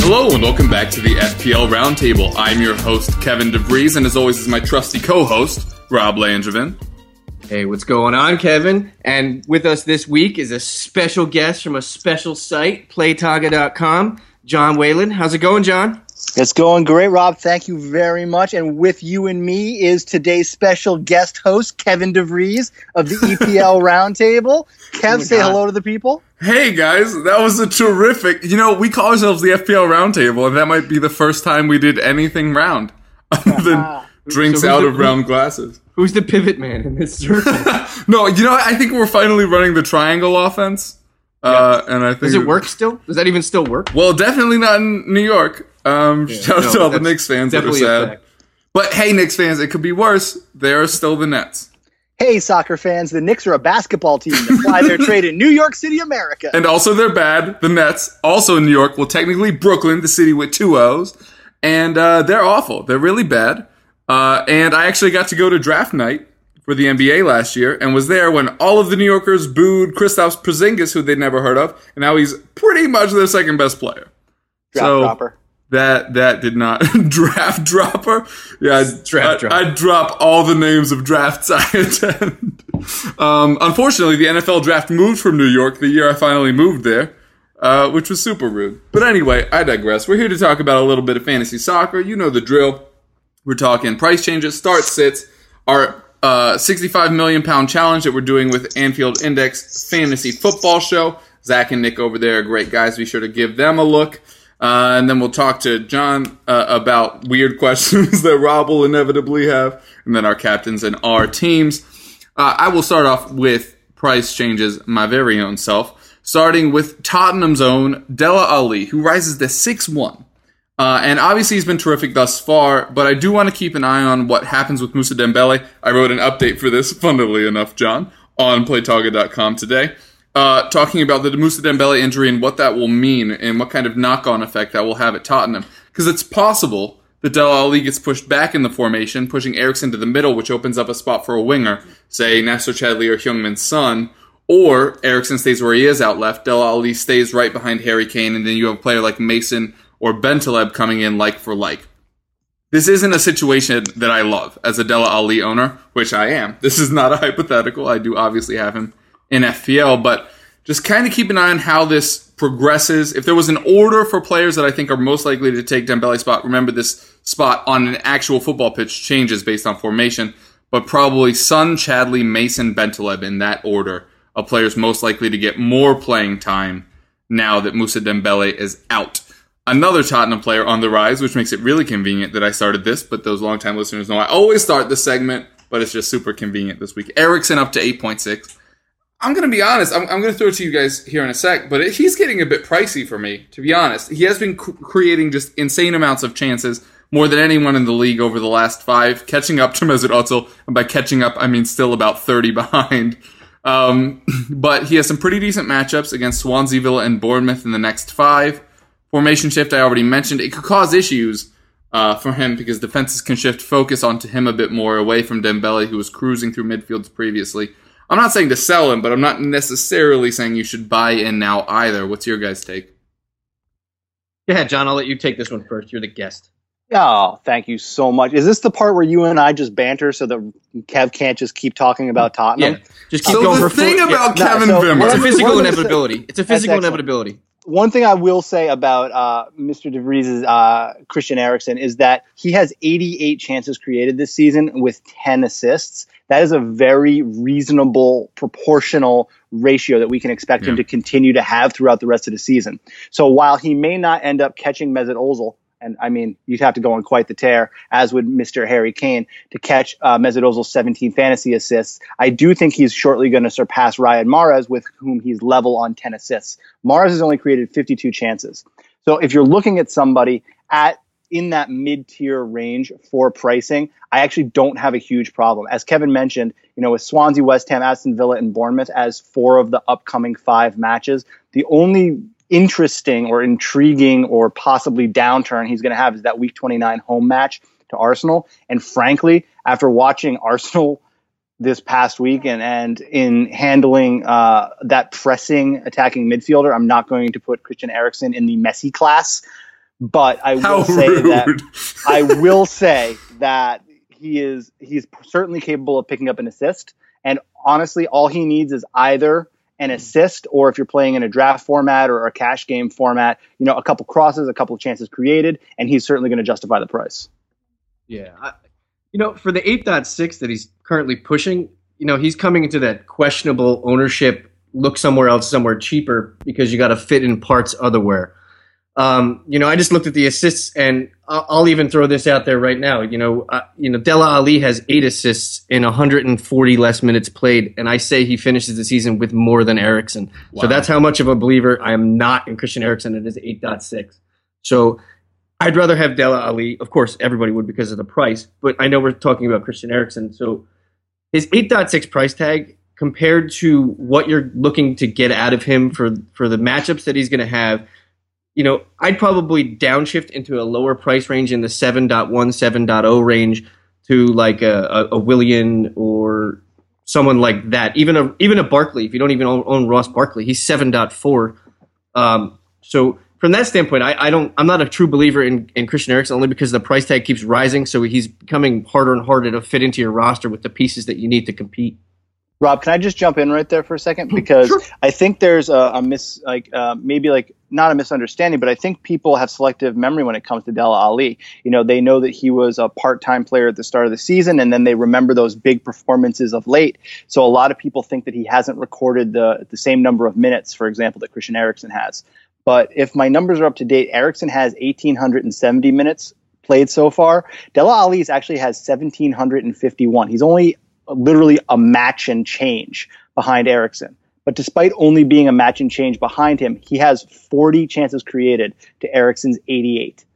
Hello and welcome back to the FPL Roundtable. I'm your host, Kevin DeVries, and as always is my trusty co-host, Rob Langevin. Hey, what's going on, Kevin? And with us this week is a special guest from a special site, playtaga.com, John Whelan. How's it going, John? It's going great, Rob. Thank you very much. And with you and me is today's special guest host, Kevin DeVries of the EPL Roundtable. Kev, say hello to the people. Hey guys, that was a terrific, we call ourselves the FPL Roundtable, and that might be the first time we did anything round, other than drinks out of round glasses. Who's the pivot man in this circle? No, I think we're finally running the triangle offense, and I think... Does it work still? Does that even still work? Well, definitely not in New York. Shout out to all the Knicks fans that are sad. But hey, Knicks fans, it could be worse. There are still the Nets. Hey, soccer fans, the Knicks are a basketball team that fly their trade in New York City, America. And also they're bad. The Nets, also in New York, well, technically Brooklyn, the city with two O's. And they're awful. They're really bad. And I actually got to go to draft night for the NBA last year and was there when all of the New Yorkers booed Kristaps Porzingis, who they'd never heard of. And now he's pretty much their second best player. Dropper. That did not draft dropper. Yeah, I drop all the names of drafts I attend. Unfortunately, the NFL draft moved from New York the year I finally moved there, which was super rude. But anyway, I digress. We're here to talk about a little bit of fantasy soccer. You know the drill. We're talking price changes, start sits, our 65 million pound challenge that we're doing with Anfield Index Fantasy Football Show. Zach and Nick over there are great guys. Be sure to give them a look. And then we'll talk to John about weird questions that Rob will inevitably have, and then our captains and our teams. I will start off with price changes, my very own self, starting with Tottenham's own Dele Alli, who rises to 6-1. And obviously he's been terrific thus far, but I do want to keep an eye on what happens with Moussa Dembele. I wrote an update for this, funnily enough, John, on playtaga.com today. Talking about the Moussa Dembele injury and what that will mean and what kind of knock-on effect that will have at Tottenham. Because it's possible that Dele Alli gets pushed back in the formation, pushing Eriksen to the middle, which opens up a spot for a winger, say Nasser Chadli or Heung-Min Son, or Eriksen stays where he is out left, Dele Alli stays right behind Harry Kane, and then you have a player like Mason or Bentaleb coming in like for like. This isn't a situation that I love as a Dele Alli owner, which I am. This is not a hypothetical. I do obviously have him in FPL, but just kind of keep an eye on how this progresses. If there was an order for players that I think are most likely to take Dembele's spot, remember this spot on an actual football pitch changes based on formation, but probably Son, Chadli, Mason, Bentaleb in that order of players most likely to get more playing time now that Moussa Dembele is out. Another Tottenham player on the rise, which makes it really convenient that I started this, but those longtime listeners know I always start this segment, but it's just super convenient this week. Eriksen up to 8.6. I'm going to be honest, I'm going to throw it to you guys here in a sec, but he's getting a bit pricey for me, to be honest. He has been creating just insane amounts of chances, more than anyone in the league over the last five, catching up to Mesut Ozil, and by catching up, I mean still about 30 behind. But he has some pretty decent matchups against Swansea, Villa, and Bournemouth in the next five. Formation shift I already mentioned. It could cause issues for him because defenses can shift focus onto him a bit more, away from Dembele, who was cruising through midfields previously. I'm not saying to sell him, but I'm not necessarily saying you should buy in now either. What's your guys' take? Yeah, John, I'll let you take this one first. You're the guest. Oh, thank you so much. Is this the part where you and I just banter so that Kev can't just keep talking about Tottenham? Yeah, just keep going. So the thing about Kevin Wimmer. It's a physical inevitability. One thing I will say about Mr. De Vries's Christian Eriksen is that he has 88 chances created this season with 10 assists. that is a very reasonable proportional ratio that we can expect him to continue to have throughout the rest of the season. So while he may not end up catching Mesut Ozil, and I mean, you'd have to go on quite the tear, as would Mr. Harry Kane, to catch Mesut Ozil's 17 fantasy assists. I do think he's shortly going to surpass Ryan Mahrez, with whom he's level on 10 assists. Mahrez has only created 52 chances. So if you're looking at somebody in that mid-tier range for pricing, I actually don't have a huge problem. As Kevin mentioned, you know, with Swansea, West Ham, Aston Villa, and Bournemouth as four of the upcoming five matches, the only interesting or intriguing or possibly downturn he's going to have is that week 29 home match to Arsenal. And frankly, after watching Arsenal this past week and in handling that pressing attacking midfielder, I'm not going to put Christian Eriksen in the Messi class, but I will say that he's certainly capable of picking up an assist. And honestly, all he needs is either an assist, or if you're playing in a draft format or a cash game format, you know, a couple crosses, a couple chances created, and he's certainly going to justify the price. Yeah. For the 8.6 that he's currently pushing, you know, he's coming into that questionable ownership, look somewhere else, somewhere cheaper, because you got to fit in parts otherwhere. I just looked at the assists, and I'll even throw this out there right now. Dele Alli has 8 assists in 140 less minutes played, and I say he finishes the season with more than Eriksen. Wow. So that's how much of a believer I am not in Christian Eriksen at his 8.6. So I'd rather have Dele Alli. Of course, everybody would because of the price, but I know we're talking about Christian Eriksen. So his 8.6 price tag compared to what you're looking to get out of him for the matchups that he's going to have, you know, I'd probably downshift into a lower price range in the 7.1, 7.0 range to like a Willian or someone like that. Even a Barkley, if you don't even own Ross Barkley, he's 7.4. So from that standpoint, I'm not a true believer in Christian Eriksen, only because the price tag keeps rising, so he's becoming harder and harder to fit into your roster with the pieces that you need to compete. Rob, can I just jump in right there for a second? Because sure. I think there's not a misunderstanding, but I think people have selective memory when it comes to Dele Alli. You know, they know that he was a part-time player at the start of the season, and then they remember those big performances of late. So a lot of people think that he hasn't recorded the same number of minutes, for example, that Christian Eriksen has. But if my numbers are up to date, Eriksen has 1,870 minutes played so far. Dele Alli actually has 1,751. He's only literally a match and change behind Eriksen. But despite only being a match and change behind him, he has 40 chances created to Eriksen's 88.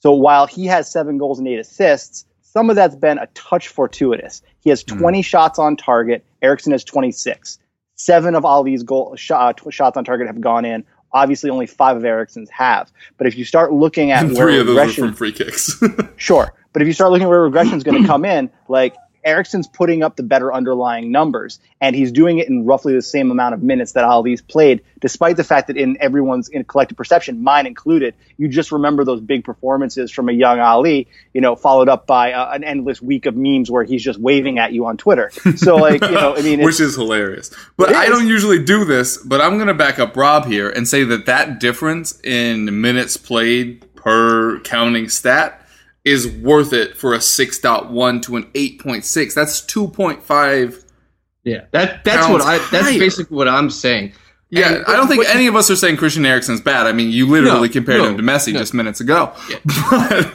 So while he has 7 goals and 8 assists, some of that's been a touch fortuitous. He has 20 shots on target. Eriksen has 26. 7 of Ali's shots on target have gone in. Obviously, only 5 of Eriksen's have. But if you start looking at and 3 of those are from free kicks. Sure. But if you start looking at where regression is going to come in, like, Eriksen's putting up the better underlying numbers, and he's doing it in roughly the same amount of minutes that Ali's played, despite the fact that in everyone's collective perception, mine included, you just remember those big performances from a young Ali, you know, followed up by an endless week of memes where he's just waving at you on Twitter. So, like, you know, I mean, which is hilarious. But I don't usually do this, but I'm going to back up Rob here and say that difference in minutes played per counting stat is worth it for a 6.1 to an 8.6. That's 2.5. Yeah, that's what that's basically what I'm saying. Yeah, and I don't think any of us are saying Christian Eriksen's bad. I mean, you literally compared him to Messi just minutes ago. Yeah. But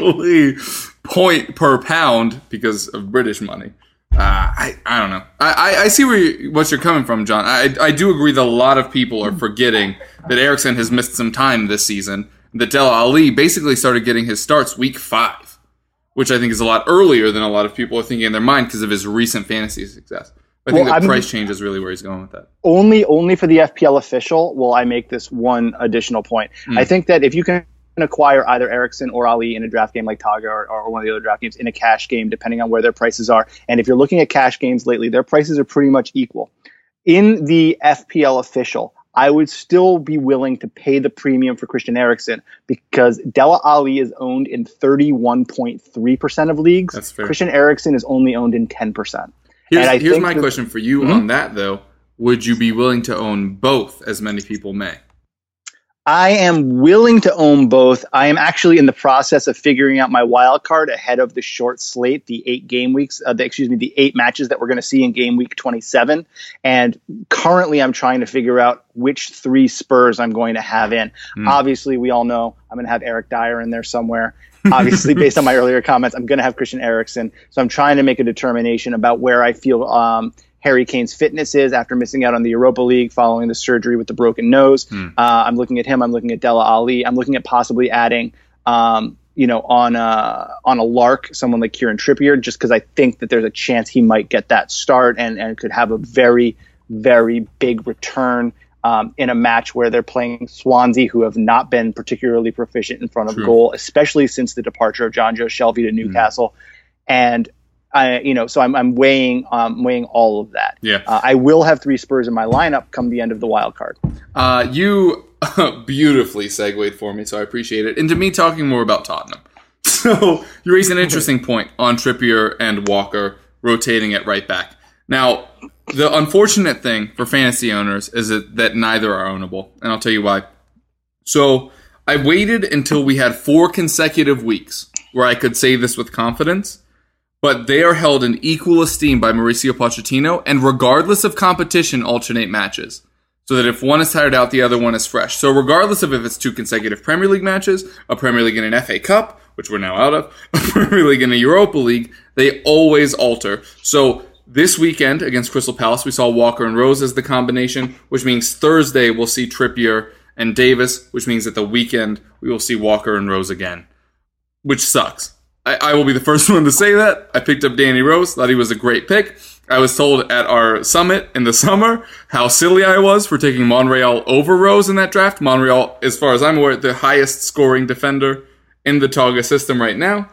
only point per pound because of British money. I don't know. I see what you're coming from, John. I do agree that a lot of people are forgetting that Eriksen has missed some time this season. That Dele Alli basically started getting his starts week 5, which I think is a lot earlier than a lot of people are thinking in their mind because of his recent fantasy success. I think price change is really where he's going with that. Only for the FPL official will I make this one additional point. I think that if you can acquire either Eriksen or Ali in a draft game like Taga or one of the other draft games in a cash game, depending on where their prices are, and if you're looking at cash games lately, their prices are pretty much equal. In the FPL official, I would still be willing to pay the premium for Christian Eriksen because Dele Alli is owned in 31.3% of leagues. That's fair. Christian Eriksen is only owned in 10%. Here's my question for you on that, though. Would you be willing to own both as many people may? I am willing to own both. I am actually in the process of figuring out my wild card ahead of the short slate, the 8 matches that we're going to see in game week 27. And currently I'm trying to figure out which 3 Spurs I'm going to have in. Obviously, we all know I'm going to have Eric Dyer in there somewhere. Obviously, based on my earlier comments, I'm going to have Christian Eriksen. So I'm trying to make a determination about where I feel Harry Kane's fitness is after missing out on the Europa League following the surgery with the broken nose. I'm looking at him. I'm looking at Dele Alli. I'm looking at possibly adding, on a lark, someone like Kieran Trippier, just because I think that there's a chance he might get that start and could have a very, very big return in a match where they're playing Swansea, who have not been particularly proficient in front of goal, especially since the departure of Jonjo Shelvey to Newcastle. And I'm weighing all of that. I will have 3 Spurs in my lineup come the end of the wild card. You beautifully segued for me, so I appreciate it. Into me talking more about Tottenham. So you raised an interesting point on Trippier and Walker rotating at right back. Now, the unfortunate thing for fantasy owners is that neither are ownable, and I'll tell you why. So I waited until we had 4 consecutive weeks where I could say this with confidence, but they are held in equal esteem by Mauricio Pochettino and, regardless of competition, alternate matches so that if one is tired out, the other one is fresh. So regardless of if it's 2 consecutive Premier League matches, a Premier League and an FA Cup, which we're now out of, a Premier League and a Europa League, they always alter. So this weekend against Crystal Palace, we saw Walker and Rose as the combination, which means Thursday we'll see Trippier and Davis, which means at the weekend we will see Walker and Rose again, which sucks. I will be the first one to say that. I picked up Danny Rose, thought he was a great pick. I was told at our summit in the summer how silly I was for taking Monreal over Rose in that draft. Monreal, as far as I'm aware, the highest scoring defender in the Toga system right now,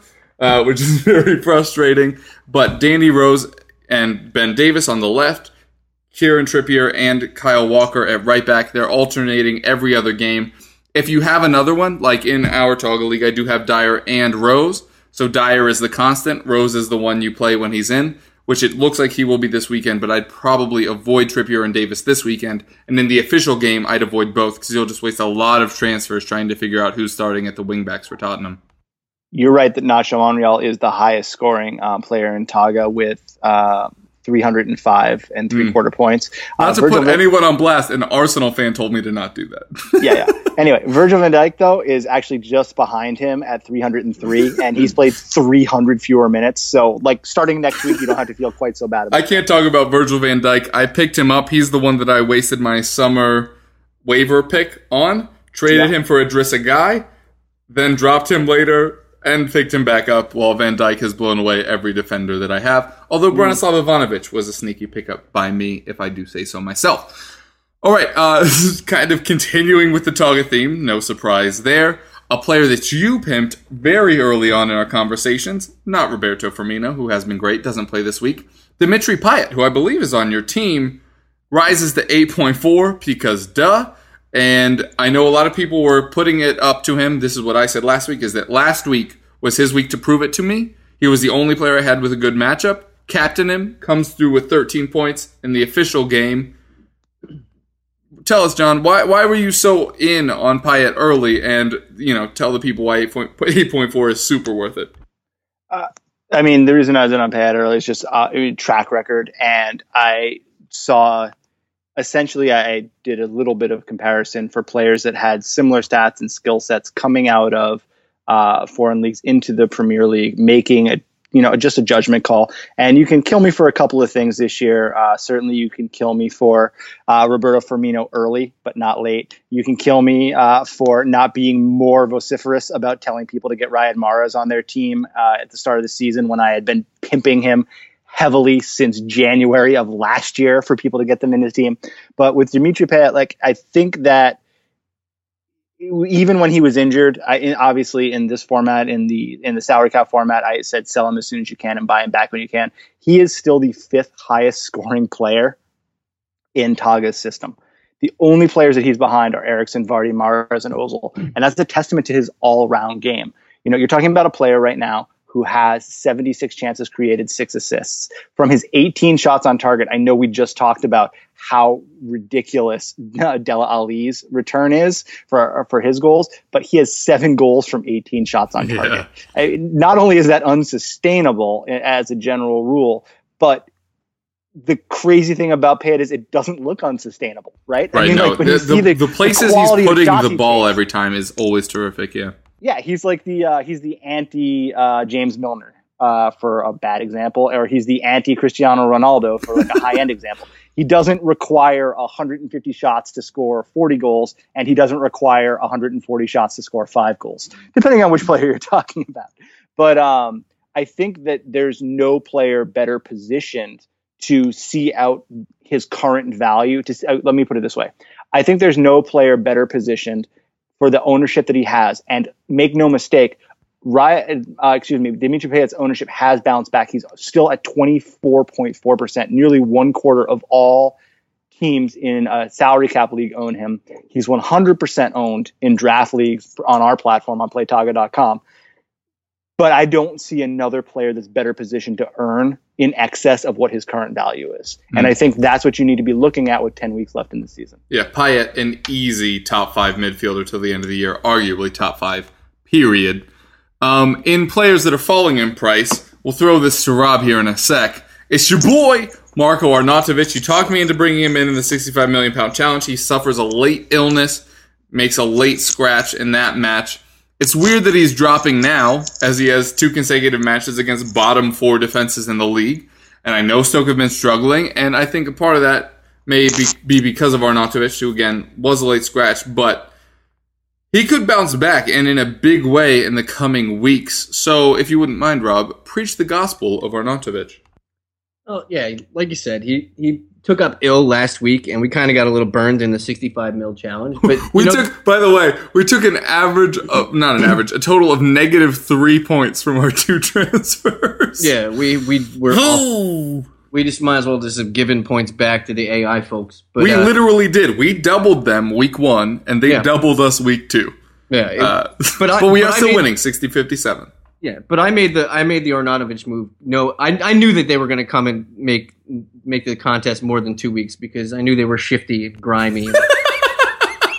which is very frustrating. But Danny Rose and Ben Davis on the left, Kieran Trippier and Kyle Walker at right back. They're alternating every other game. If you have another one, like in our Toga League, I do have Dyer and Rose. So Dyer is the constant. Rose is the one you play when he's in, which it looks like he will be this weekend, but I'd probably avoid Trippier and Davis this weekend. And in the official game, I'd avoid both because you'll just waste a lot of transfers trying to figure out who's starting at the wingbacks for Tottenham. You're right that Nacho Monreal is the highest scoring player in Taga with 305 and 3/4 points. Not to put anyone on blast, an Arsenal fan told me to not do that. Yeah. Anyway, Virgil van Dijk, though, is actually just behind him at 303, and he's played 300 fewer minutes. So, starting next week, you don't have to feel quite so bad about it. I can't talk about Virgil van Dijk. I picked him up. He's the one that I wasted my summer waiver pick on, traded him for Idrissa Gueye, then dropped him later, and picked him back up while Van Dijk has blown away every defender that I have. Although Branislav Ivanovic was a sneaky pickup by me, if I do say so myself. All right, this is kind of continuing with the Toga theme. No surprise there. A player that you pimped very early on in our conversations, not Roberto Firmino, who has been great, doesn't play this week. Dimitri Payet, who I believe is on your team, rises to 8.4 because duh. And I know a lot of people were putting it up to him. This is what I said last week, is that last week was his week to prove it to me. He was the only player I had with a good matchup. Captain him, comes through with 13 points in the official game. Tell us, John, why were you so in on Payet early? And, tell the people why 8.4 is super worth it. The reason I was in on Payet early is just track record. And I saw... Essentially, I did a little bit of comparison for players that had similar stats and skill sets coming out of foreign leagues into the Premier League, making a just a judgment call. And you can kill me for a couple of things this year. Certainly, you can kill me for Roberto Firmino early, but not late. You can kill me for not being more vociferous about telling people to get Riyad Mahrez on their team at the start of the season when I had been pimping him heavily since January of last year for people to get them in his team. But with Dimitri Payet, I think that even when he was injured, obviously in this format, in the salary cap format, I said sell him as soon as you can and buy him back when you can. He is still the 5th highest scoring player in Taga's system. The only players that he's behind are Eriksen, Vardy, Mahrez, and Ozil. And that's a testament to his all-round game. You're talking about a player right now who has 76 chances created, 6 assists. From his 18 shots on target, I know we just talked about how ridiculous Dele Alli's return is for his goals, but he has 7 goals from 18 shots on target. Yeah. Not only is that unsustainable as a general rule, but the crazy thing about Payet is it doesn't look unsustainable, right? Right. I mean, no, like when you see the places he's putting the ball every time is always terrific. Yeah. Yeah, he's like he's the anti James Milner for a bad example, or he's the anti Cristiano Ronaldo for like a high end example. He doesn't require 150 shots to score 40 goals, and he doesn't require 140 shots to score 5 goals, depending on which player you're talking about. But I think that there's no player better positioned to see out his current value. Let me put it this way. I think there's no player better positioned for the ownership that he has. And make no mistake, Dimitri Payet's ownership has bounced back. He's still at 24.4%, nearly one quarter of all teams in salary cap league own him. He's 100% owned in draft leagues on our platform on playtaga.com. But I don't see another player that's better positioned to earn in excess of what his current value is. Mm-hmm. And I think that's what you need to be looking at with 10 weeks left in the season. Yeah, Payet, an easy top 5 midfielder till the end of the year, arguably top 5, period. In players that are falling in price, we'll throw this to Rob here in a sec. It's your boy, Marco Arnautovic. You talked me into bringing him in the £65 million challenge. He suffers a late illness, makes a late scratch in that match. It's weird that he's dropping now, as he has 2 consecutive matches against bottom 4 defenses in the league. And I know Stoke have been struggling, and I think a part of that may be because of Arnautovic, who, again, was a late scratch. But he could bounce back, and in a big way, in the coming weeks. So, if you wouldn't mind, Rob, preach the gospel of Arnautovic. Oh, yeah, like you said, he took up ill last week, and we kind of got a little burned in the 65 mil challenge. But we took a total of negative 3 points from our 2 transfers. Yeah, we just might as well just have given points back to the AI folks. But we literally did. We doubled them week 1, and they doubled us week 2. Yeah, but we are still winning 60-57. Yeah, but I made the Arnautovic move. No, I knew that they were going to come and make the contest more than 2 weeks because I knew they were shifty and grimy.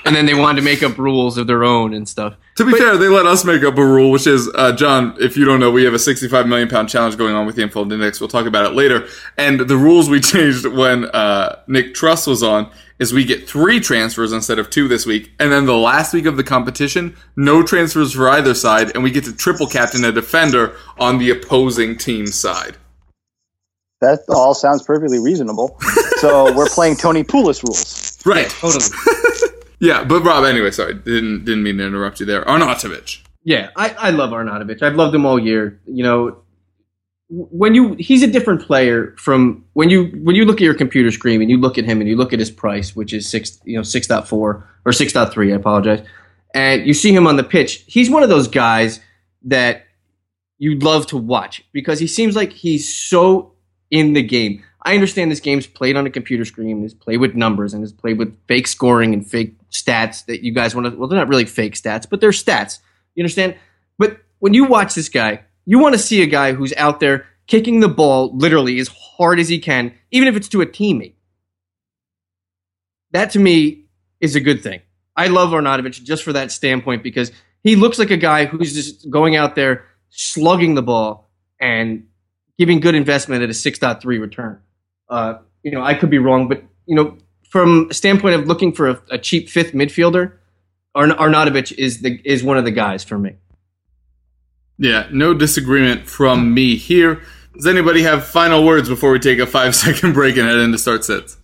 And then they wanted to make up rules of their own and stuff. To be fair, they let us make up a rule, which is, John, if you don't know, we have a £65 million challenge going on with the Infold Index. We'll talk about it later. And the rules we changed when Nick Truss was on is we get 3 transfers instead of 2 this week, and then the last week of the competition, no transfers for either side, and we get to triple captain a defender on the opposing team's side. That all sounds perfectly reasonable. So we're playing Tony Pulis rules. Right. Yeah, totally. Yeah, but Rob, anyway, sorry, didn't mean to interrupt you there. Arnautovic. Yeah, I love Arnautovic. I've loved him all year. You know, he's a different player from when you look at your computer screen and you look at him and you look at his price, which is 6.4 or 6.3, I apologize, and you see him on the pitch, he's one of those guys that you'd love to watch because he seems like he's so in the game. I understand this game's played on a computer screen, it's played with numbers, and it's played with fake scoring and fake stats that you guys want to, well, they're not really fake stats, but they're stats. You understand? But when you watch this guy, you want to see a guy who's out there kicking the ball literally as hard as he can, even if it's to a teammate. That, to me, is a good thing. I love Arnautovic just for that standpoint because he looks like a guy who's just going out there slugging the ball and giving good investment at a 6.3 return. I could be wrong, but, from a standpoint of looking for a cheap 5th midfielder, Arnautovic is one of the guys for me. Yeah, no disagreement from me here. Does anybody have final words before we take a 5-second break and head into start sits?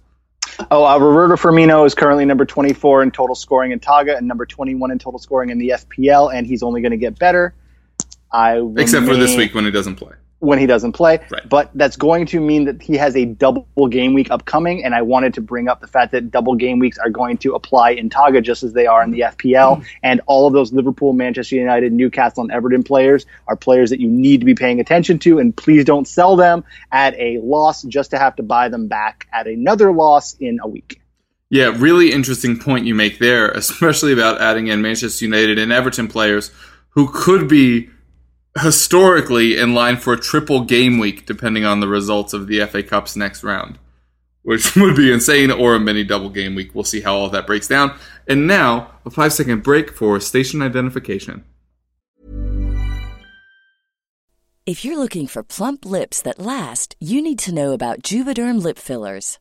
Roberto Firmino is currently number 24 in total scoring in Taga and number 21 in total scoring in the FPL, and he's only going to get better. Except for this week when he doesn't play. Right. But that's going to mean that he has a double game week upcoming, and I wanted to bring up the fact that double game weeks are going to apply in Taga just as they are in the FPL, and all of those Liverpool, Manchester United, Newcastle, and Everton players are players that you need to be paying attention to, and please don't sell them at a loss just to have to buy them back at another loss in a week. Yeah, really interesting point you make there, especially about adding in Manchester United and Everton players who could be historically in line for a triple game week, depending on the results of the FA Cup's next round. which would be insane, or a mini double game week. We'll see how all that breaks down. And now, a 5-second break for station identification. If you're looking for plump lips that last, you need to know about Juvederm lip fillers.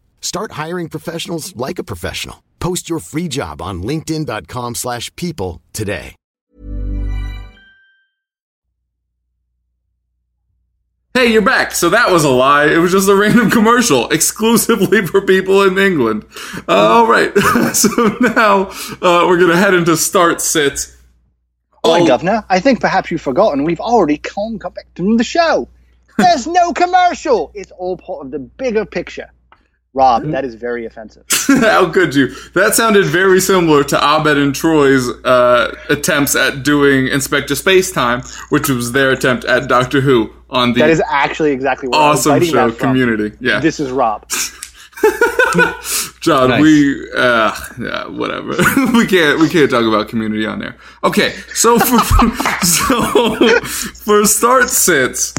Start hiring professionals like a professional. Post your free job on linkedin.com/people today. Hey, you're back. So that was a lie. It was just a random commercial exclusively for people in England. All right. So now we're going to head into start sits. Hi, Governor. I think perhaps you've forgotten we've already come back to the show. There's no commercial. It's all part of the bigger picture. Rob, that is very offensive. How could you? That sounded very similar to Abed and Troy's attempts at doing Inspector Spacetime, which was their attempt at Doctor Who on the that is actually exactly what awesome I was show Community. Yeah, this is Rob. John, nice. Whatever. we can't talk about Community on there. Okay, so for start sits,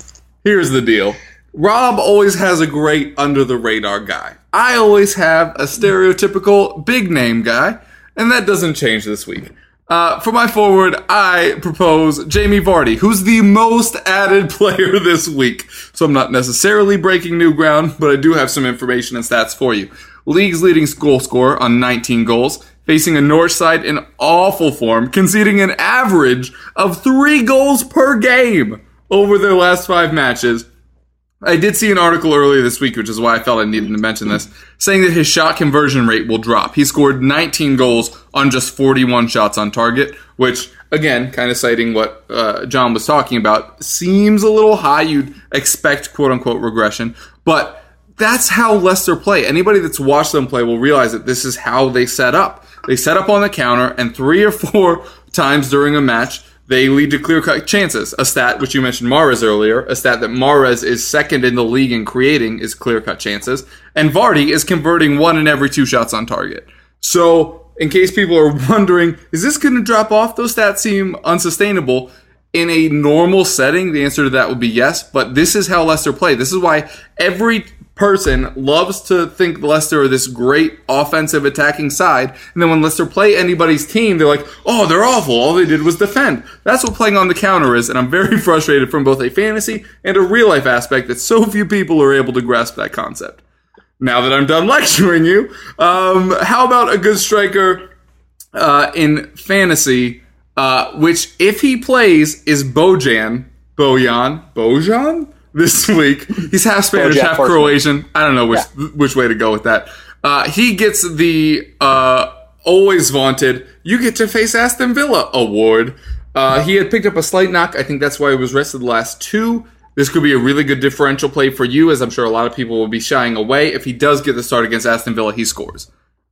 here's the deal. Rob always has a great under-the-radar guy. I always have a stereotypical big-name guy, and that doesn't change this week. For my forward, I propose Jamie Vardy, who's the most added player this week. So I'm not necessarily breaking new ground, but I do have some information and stats for you. League's leading goal scorer on 19 goals, facing a Norwich side in awful form, conceding an average of 3 goals per game over their last 5 matches. I did see an article earlier this week, which is why I felt I needed to mention this, saying that his shot conversion rate will drop. He scored 19 goals on just 41 shots on target, which, again, kind of citing what John was talking about, seems a little high. You'd expect, quote-unquote, regression. But that's how Leicester play. Anybody that's watched them play will realize that this is how they set up. They set up on the counter, and 3 or 4 times during a match, they lead to clear-cut chances, a stat which you mentioned Mahrez earlier, a stat that Mahrez is second in the league in creating is clear-cut chances, and Vardy is converting 1 in every 2 shots on target. So, in case people are wondering, is this going to drop off? Those stats seem unsustainable. In a normal setting, the answer to that would be yes, but this is how Leicester play. This is why every person loves to think Leicester are this great offensive attacking side, and then when Leicester play anybody's team, they're like, oh, they're awful. All they did was defend. That's what playing on the counter is, and I'm very frustrated from both a fantasy and a real-life aspect that so few people are able to grasp that concept. Now that I'm done lecturing you, how about a good striker in fantasy, which, if he plays, is Bojan? This week. He's half Spanish, half Croatian. I don't know which way to go with that. He gets the always vaunted "You Get to Face Aston Villa" award. He had picked up a slight knock. I think that's why he was rested the last 2. This could be a really good differential play for you, as I'm sure a lot of people will be shying away. If he does get the start against Aston Villa, he scores.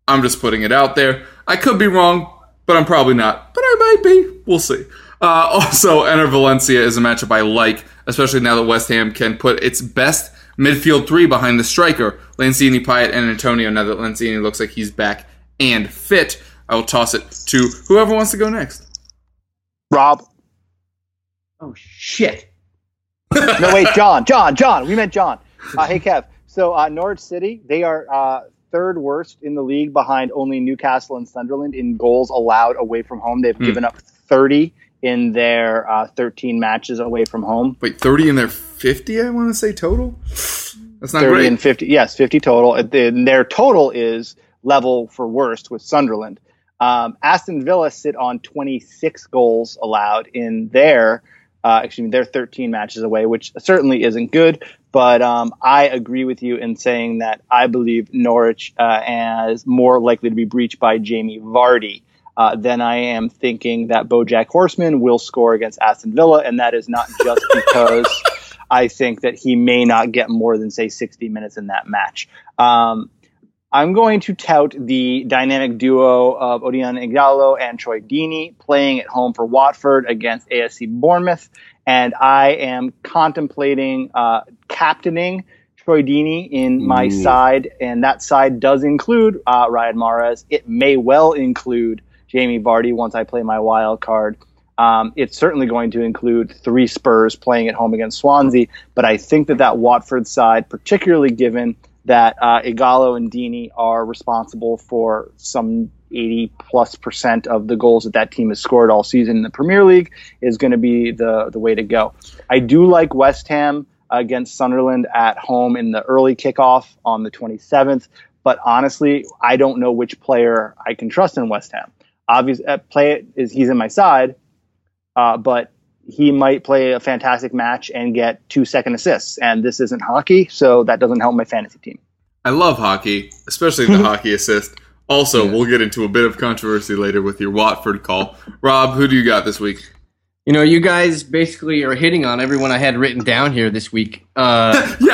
I'm just putting it out there. I could be wrong, but I'm probably not. But I might be. We'll see. Also, Ener Valencia is a matchup I like, especially now that West Ham can put its best midfield 3 behind the striker, Lanzini, Payet, and Antonio, now that Lanzini looks like he's back and fit. I will toss it to whoever wants to go next. Rob. Oh, shit. No, wait, John. We meant John. Hey, Kev. So Norwich City, they are third worst in the league behind only Newcastle and Sunderland in goals allowed away from home. They've given up 30 in their 13 matches away from home. Wait, 30 in their 50, I want to say, total? That's not 30 great. And 50, yes, 50 total. And their total is level for worst with Sunderland. Aston Villa sit on 26 goals allowed in their they're 13 matches away, which certainly isn't good. But I agree with you in saying that I believe Norwich is more likely to be breached by Jamie Vardy than I am thinking that BoJack Horseman will score against Aston Villa. And that is not just because I think that he may not get more than, say, 60 minutes in that match. I'm going to tout the dynamic duo of Odion Ighalo and Troy Dini playing at home for Watford against AFC Bournemouth. And I am contemplating captaining Troy Dini in my side. And that side does include Ryan Mahrez. It may well include Jamie Vardy once I play my wild card. It's certainly going to include three Spurs playing at home against Swansea. But I think that Watford side, particularly given that Ighalo and Dini are responsible for some 80+% of the goals that team has scored all season in the Premier League, is going to be the way to go. I do like West Ham against Sunderland at home in the early kickoff on the 27th, but honestly, I don't know which player I can trust in West Ham. Obviously, he's in my side, but he might play a fantastic match and get 2 second assists. And this isn't hockey, so that doesn't help my fantasy team. I love hockey, especially the hockey assist. Also, We'll get into a bit of controversy later with your Watford call. Rob, who do you got this week? You know, you guys basically are hitting on everyone I had written down here this week. I do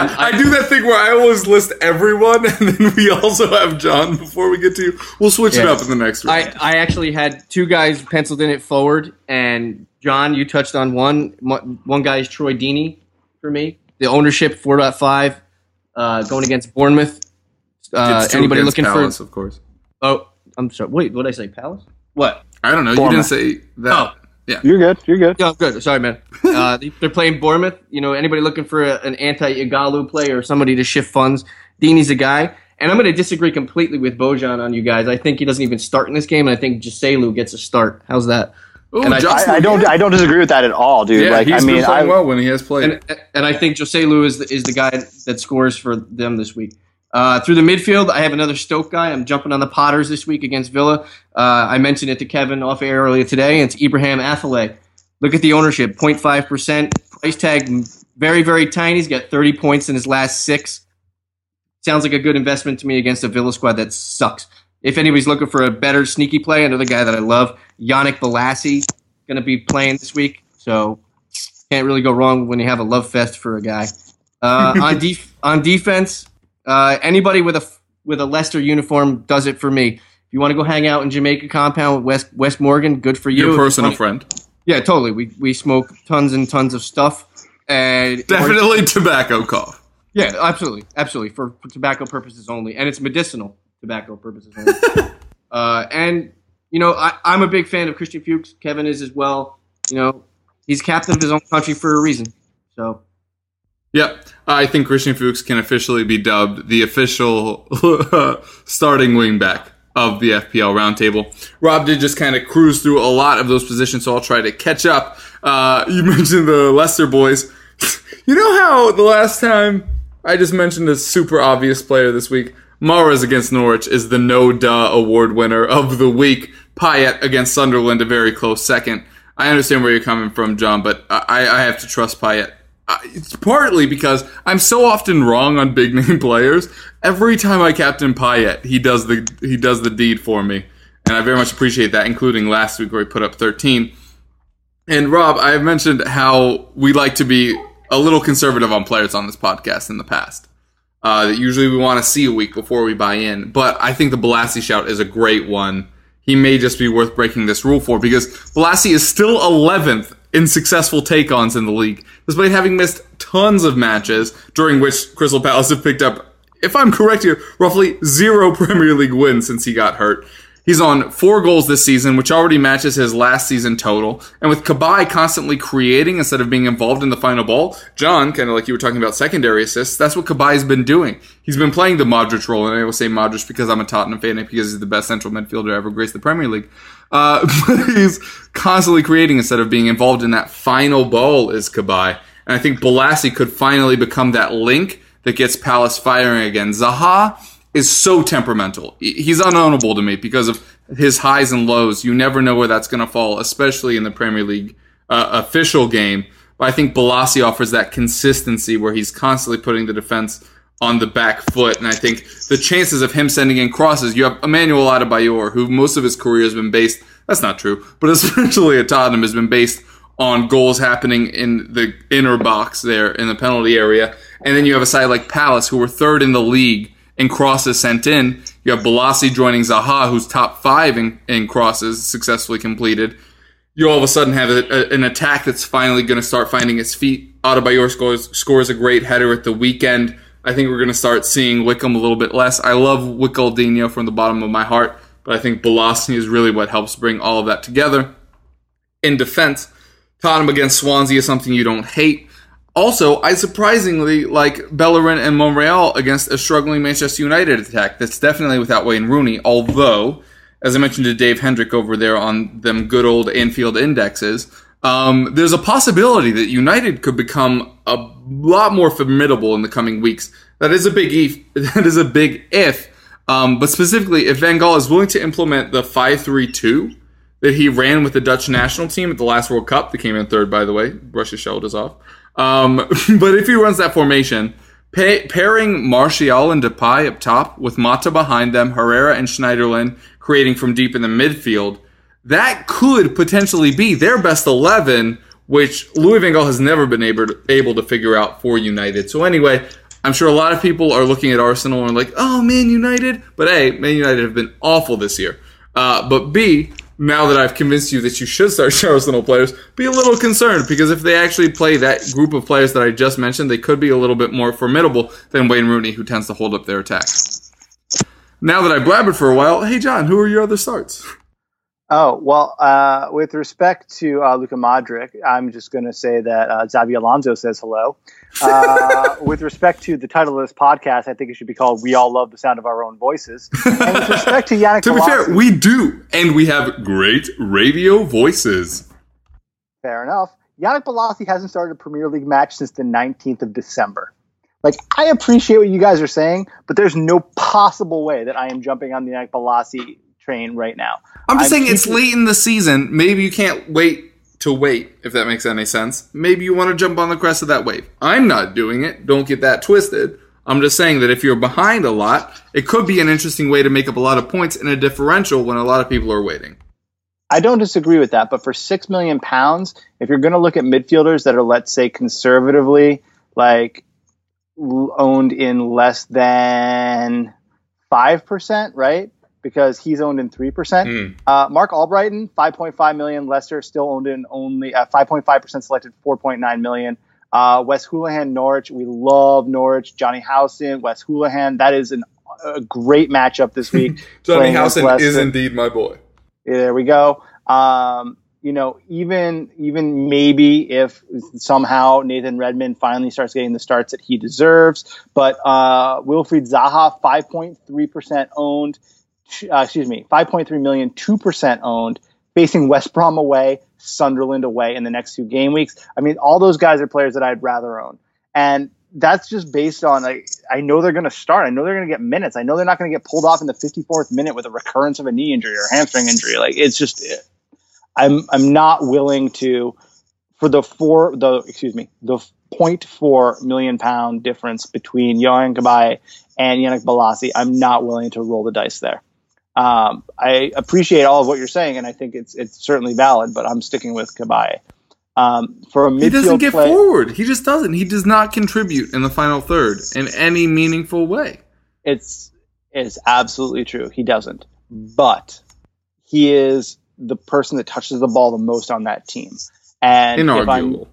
that thing where I always list everyone, and then we also have John before we get to you. We'll switch it up in the next week. I actually had two guys penciled in at forward, and John, you touched on one. One guy is Troy Dini for me. The ownership, 4.5, going against Bournemouth. Anybody against looking Palace, for of course. Oh, I'm sorry. Wait, what did I say? Palace? What? I don't know. Bournemouth. You didn't say that. Oh. Yeah, You're good. No, I'm good. Sorry, man. They're playing Bournemouth. You know, anybody looking for an anti-Ighalo player or somebody to shift funds, Dini's a guy. And I'm going to disagree completely with Bojan on you guys. I think he doesn't even start in this game, and I think Joselu gets a start. How's that? Ooh, and I don't disagree with that at all, dude. Yeah, like, he's been playing well when he has played. And I think Joselu is the guy that scores for them this week. Through the midfield, I have another Stoke guy. I'm jumping on the Potters this week against Villa. I mentioned it to Kevin off air earlier today. It's Ibrahim Athalay. Look at the ownership, 0.5%. Price tag, very, very tiny. He's got 30 points in his last six. Sounds like a good investment to me against a Villa squad that sucks. If anybody's looking for a better sneaky play, another guy that I love, Yannick Bellassi, going to be playing this week. So can't really go wrong when you have a love fest for a guy. On defense... anybody with a Leicester uniform does it for me. If you want to go hang out in Jamaica Compound with Wes Morgan, good for you. Your personal friend. Yeah, totally. We smoke tons and tons of stuff. And definitely tobacco cough. Yeah, absolutely for tobacco purposes only, and it's medicinal tobacco purposes only. And you know, I'm a big fan of Christian Fuchs. Kevin is as well. You know, he's captain of his own country for a reason. So. Yep, I think Christian Fuchs can officially be dubbed the official starting wingback of the FPL Roundtable. Rob did just kind of cruise through a lot of those positions, so I'll try to catch up. You mentioned the Leicester boys. You know how the last time I just mentioned a super obvious player this week? Mahrez against Norwich is the no-duh award winner of the week. Payet against Sunderland, a very close second. I understand where you're coming from, John, but I have to trust Payet. It's partly because I'm so often wrong on big name players. Every time I captain Payet, he does the deed for me, and I very much appreciate that. Including last week where he put up 13. And Rob, I have mentioned how we like to be a little conservative on players on this podcast in the past. That usually we want to see a week before we buy in, but I think the Bellassi shout is a great one. He may just be worth breaking this rule for because Bellassi is still 11th. In successful take-ons in the league, despite having missed tons of matches, during which Crystal Palace have picked up, if I'm correct here, roughly zero Premier League wins since he got hurt. He's on 4 goals this season, which already matches his last season total. And with Cabaye constantly creating instead of being involved in the final ball, John, kind of like you were talking about secondary assists, that's what Cabaye's been doing. He's been playing the Modric role, and I will say Modric because I'm a Tottenham fan and because he's the best central midfielder ever graced the Premier League. But he's constantly creating instead of being involved in that final ball is Cabaye. And I think Bellassi could finally become that link that gets Palace firing again. Zaha is so temperamental. He's unownable to me because of his highs and lows. You never know where that's going to fall, especially in the Premier League official game. But I think Bellassi offers that consistency where he's constantly putting the defense on the back foot. And I think the chances of him sending in crosses, you have Emmanuel Adebayor, who most of his career has been based, that's not true, but especially at Tottenham has been based on goals happening in the inner box there in the penalty area. And then you have a side like Palace, who were third in the league in crosses sent in. You have Bellassi joining Zaha, who's top 5 in crosses successfully completed. You all of a sudden have an attack that's finally going to start finding its feet. Adebayor scores a great header at the weekend. I think we're going to start seeing Wickham a little bit less. I love Wicaldinho from the bottom of my heart, but I think Bellassi is really what helps bring all of that together. In defense, Tottenham against Swansea is something you don't hate. Also, I surprisingly like Bellerin and Monreal against a struggling Manchester United attack that's definitely without Wayne Rooney, although, as I mentioned to Dave Hendrick over there on them good old Anfield indexes, there's a possibility that United could become a lot more formidable in the coming weeks. That is a big if, but specifically if Van Gaal is willing to implement the 5-3-2 that he ran with the Dutch national team at the last World Cup, that came in third, by the way, brush his shoulders off. But if he runs that formation, pairing Martial and Depay up top with Mata behind them, Herrera and Schneiderlin creating from deep in the midfield, that could potentially be their best 11, which Louis van Gaal has never been able to figure out for United. So anyway, I'm sure a lot of people are looking at Arsenal and like, oh, Man United. But A, Man United have been awful this year. But B, now that I've convinced you that you should start Arsenal players, be a little concerned, because if they actually play that group of players that I just mentioned, they could be a little bit more formidable than Wayne Rooney, who tends to hold up their attacks. Now that I blabbered for a while, hey, John, who are your other starts? Oh, well, with respect to Luka Modric, I'm just going to say that Xabi Alonso says hello. With respect to the title of this podcast, I think it should be called We All Love the Sound of Our Own Voices. And with respect to Yannick Bellassi... To be fair, we do, and we have great radio voices. Fair enough. Yannick Bellassi hasn't started a Premier League match since the 19th of December. Like, I appreciate what you guys are saying, but there's no possible way that I am jumping on the Yannick Bellassi train right now. I'm just saying it's late in the season. Maybe you can't wait to wait, if that makes any sense. Maybe you want to jump on the crest of that wave. I'm not doing it. Don't get that twisted. I'm just saying that if you're behind a lot, it could be an interesting way to make up a lot of points in a differential when a lot of people are waiting. I don't disagree with that, but for £6 million, if you're going to look at midfielders that are, let's say, conservatively like owned in less than 5%, right? Because he's owned in 3%. Mark Albrighton, 5.5 million. Leicester still owned in only 5.5% selected, 4.9 million. Wes Hoolahan, Norwich. We love Norwich. Johnny Howson, Wes Hoolahan. That is a great matchup this week. Johnny Howson is indeed my boy. There we go. You know, even maybe if somehow Nathan Redmond finally starts getting the starts that he deserves. But Wilfried Zaha, 5.3% owned. 5.3 million, 2% owned, facing West Brom away, Sunderland away in the next 2 game weeks. I mean, all those guys are players that I'd rather own. And that's just based on, like, I know they're going to start. I know they're going to get minutes. I know they're not going to get pulled off in the 54th minute with a recurrence of a knee injury or hamstring injury. Like, it's just, I'm not willing to, for the 0.4 million pound difference between Yohan Cabaye and Yannick Bellassi, I'm not willing to roll the dice there. I appreciate all of what you're saying, and I think it's certainly valid, but I'm sticking with Cabaye. For a midfield, he doesn't get forward. He just doesn't. He does not contribute in the final third in any meaningful way. It's absolutely true. He doesn't. But he is the person that touches the ball the most on that team. And inarguable.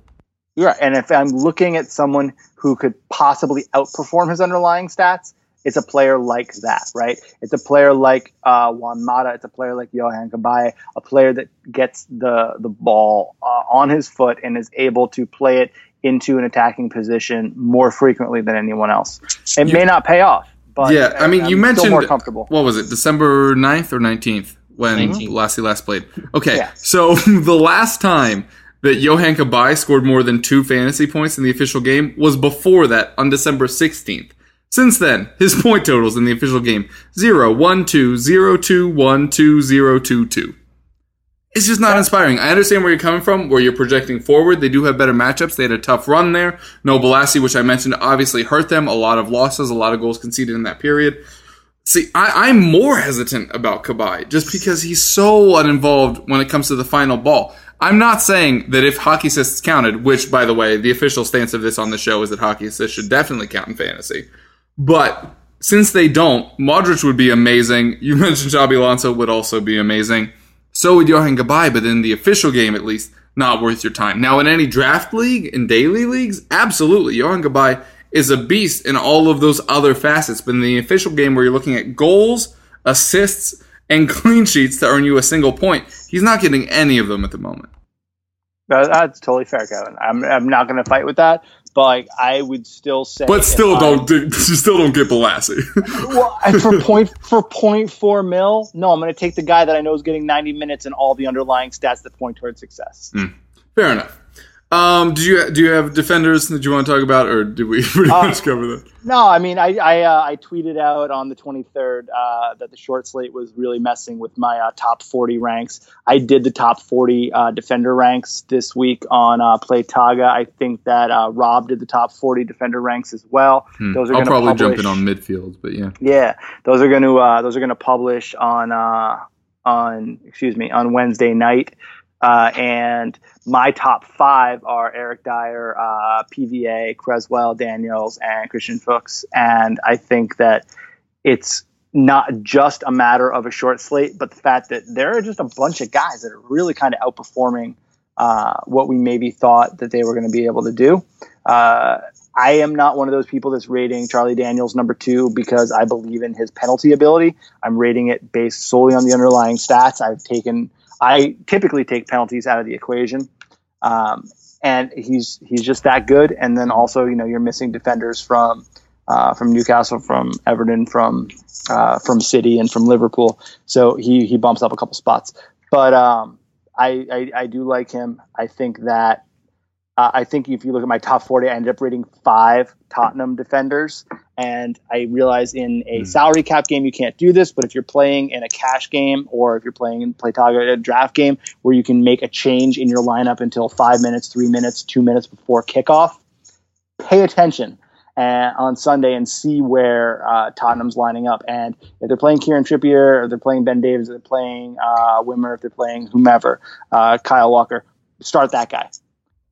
You're right. And if I'm looking at someone who could possibly outperform his underlying stats, it's a player like that, right? It's a player like Juan Mata. It's a player like Yohan Cabaye, a player that gets the ball on his foot and is able to play it into an attacking position more frequently than anyone else. It may not pay off, but yeah, I mean, you mentioned more comfortable. What was it, December 9th or 19th when 19th. Bellassi last played? Okay, yeah. So the last time that Yohan Cabaye scored more than 2 fantasy points in the official game was before that on December 16th. Since then, his point totals in the official game, 0, 1, 2, 0, 2, 1, 2, 0, 2, 2. It's just not inspiring. I understand where you're coming from, where you're projecting forward. They do have better matchups. They had a tough run there. No Bellassi, which I mentioned, obviously hurt them. A lot of losses, a lot of goals conceded in that period. See, I'm more hesitant about Cabaye just because he's so uninvolved when it comes to the final ball. I'm not saying that if hockey assists counted, which, by the way, the official stance of this on the show is that hockey assists should definitely count in fantasy. But since they don't, Modric would be amazing. You mentioned Xabi Alonso would also be amazing. So would Yohan Cabaye, but in the official game at least, not worth your time. Now, in any draft league, in daily leagues, absolutely. Yohan Cabaye is a beast in all of those other facets. But in the official game where you're looking at goals, assists, and clean sheets to earn you a single point, he's not getting any of them at the moment. That's totally fair, Kevin. I'm not going to fight with that. But like, I would still say, but still don't get Bellassi. Well, for 0.4 mil, no, I'm going to take the guy that I know is getting 90 minutes and all the underlying stats that point towards success. Fair enough. Do you have defenders that you want to talk about, or did we pretty much cover that? No, I mean, I tweeted out on the 23rd that the short slate was really messing with my top 40 ranks. I did the top 40 defender ranks this week on Playtaga. I think that Rob did the top 40 defender ranks as well. Those are I'll probably publish. Jump in on midfield, but yeah, those are going to publish on Wednesday night. And my top 5 are Eric Dyer, PVA, Creswell, Daniels, and Christian Fuchs. And I think that it's not just a matter of a short slate, but the fact that there are just a bunch of guys that are really kind of outperforming what we maybe thought that they were going to be able to do. I am not one of those people that's rating Charlie Daniels number 2 because I believe in his penalty ability. I'm rating it based solely on the underlying stats. I typically take penalties out of the equation, and he's just that good. And then also, you know, you're missing defenders from Newcastle, from Everton, from City, and from Liverpool. So he bumps up a couple spots. But I do like him. I think that if you look at my top 40, I ended up rating 5 Tottenham defenders. And I realize in a salary cap game you can't do this, but if you're playing in a cash game or if you're playing in Playtaga, a draft game where you can make a change in your lineup until 5 minutes, 3 minutes, 2 minutes before kickoff, pay attention on Sunday and see where Tottenham's lining up. And if they're playing Kieran Trippier, or they're playing Ben Davies, or they're playing Wimmer, if they're playing whomever, Kyle Walker, start that guy.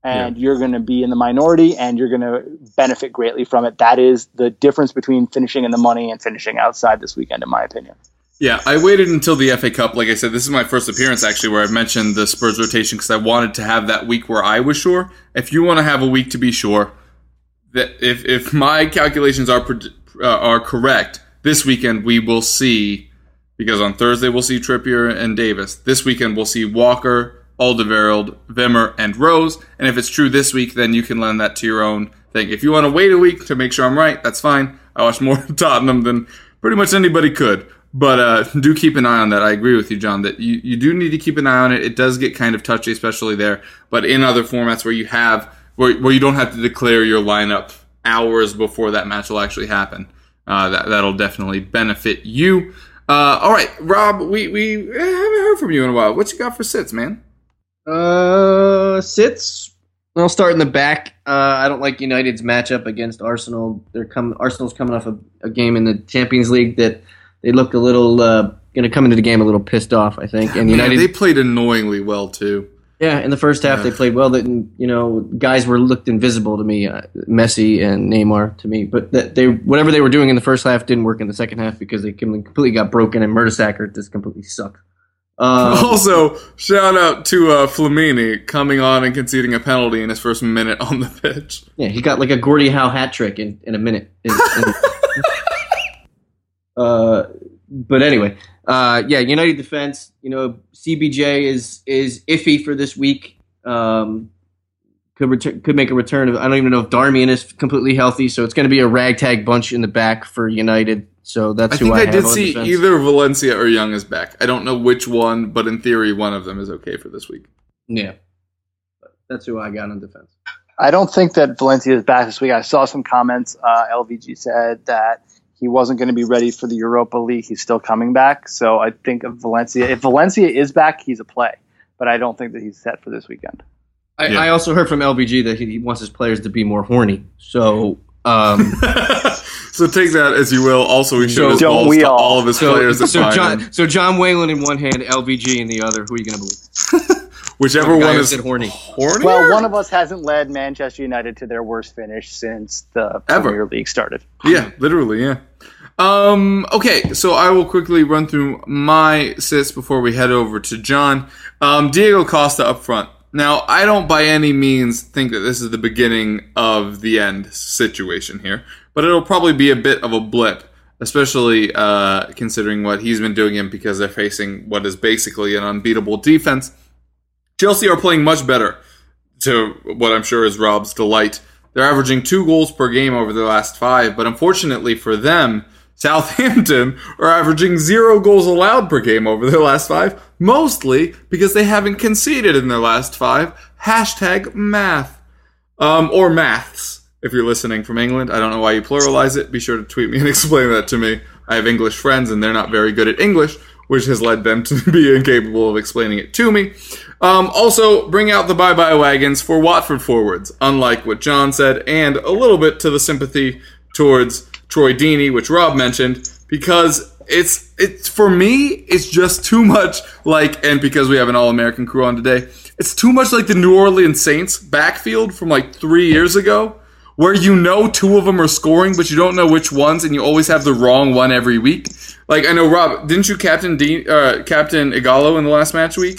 And you're going to be in the minority, and you're going to benefit greatly from it. That is the difference between finishing in the money and finishing outside this weekend, in my opinion. Yeah, I waited until the FA Cup. Like I said, this is my first appearance, actually, where I mentioned the Spurs rotation because I wanted to have that week where I was sure. If you want to have a week to be sure, that if my calculations are correct, this weekend we will see, because on Thursday we'll see Trippier and Davis. This weekend we'll see Walker, Alderweireld, Wimmer, and Rose. And if it's true this week, then you can lend that to your own thing. If you want to wait a week to make sure I'm right, that's fine. I watched more Tottenham than pretty much anybody could. But do keep an eye on that. I agree with you, John, that you do need to keep an eye on it. It does get kind of touchy, especially there. But in other formats where you have where you don't have to declare your lineup hours before that match will actually happen, that'll definitely benefit you. All right, Rob, we haven't heard from you in a while. What you got for sits, man? Sits. I'll start in the back. I don't like United's matchup against Arsenal. Arsenal's coming off a game in the Champions League that they looked a little going to come into the game a little pissed off, I think. And United, they played annoyingly well too. Yeah, in the first half they played well. That, you know, guys looked invisible to me, Messi and Neymar to me. But whatever they were doing in the first half didn't work in the second half because they completely got broken and Mertesacker just completely sucked. Also, shout out to Flamini coming on and conceding a penalty in his first minute on the pitch. Yeah, he got like a Gordie Howe hat trick in a minute. But anyway, yeah, United defense, you know, CBJ is iffy for this week. Could make a return. I don't even know if Darmian is completely healthy, so it's going to be a ragtag bunch in the back for United. So that's who I have on defense. I think I did see either Valencia or Young is back. I don't know which one, but in theory, one of them is okay for this week. Yeah, that's who I got on defense. I don't think that Valencia is back this week. I saw some comments. LVG said that he wasn't going to be ready for the Europa League. He's still coming back. So I think of Valencia. If Valencia is back, he's a play. But I don't think that he's set for this weekend. I also heard from LBG that he wants his players to be more horny. So so take that as you will. Also, we showed his balls to all of his players. John Whelan in one hand, LBG in the other. Who are you going to believe? Whichever one is horny. Hornier? Well, one of us hasn't led Manchester United to their worst finish since the Premier League started. Yeah, literally, yeah. Okay, so I will quickly run through my sits before we head over to John. Diego Costa up front. Now, I don't by any means think that this is the beginning of the end situation here, but it'll probably be a bit of a blip, especially considering what he's been doing in because they're facing what is basically an unbeatable defense. Chelsea are playing much better, to what I'm sure is Rob's delight. They're averaging 2 goals per game over the last 5, but unfortunately for them, Southampton are averaging 0 goals allowed per game over their last 5, mostly because they haven't conceded in their last 5. Hashtag math. Or maths, if you're listening from England. I don't know why you pluralize it. Be sure to tweet me and explain that to me. I have English friends, and they're not very good at English, which has led them to be incapable of explaining it to me. Also, bring out the bye-bye wagons for Watford forwards, unlike what John said, and a little bit to the sympathy towards Troy Dini, which Rob mentioned, because it's for me, it's just too much like, and because we have an All-American crew on today, it's too much like the New Orleans Saints backfield from like 3 years ago, where you know 2 of them are scoring, but you don't know which ones, and you always have the wrong one every week. Like, I know, Rob, didn't you captain Ighalo in the last match week?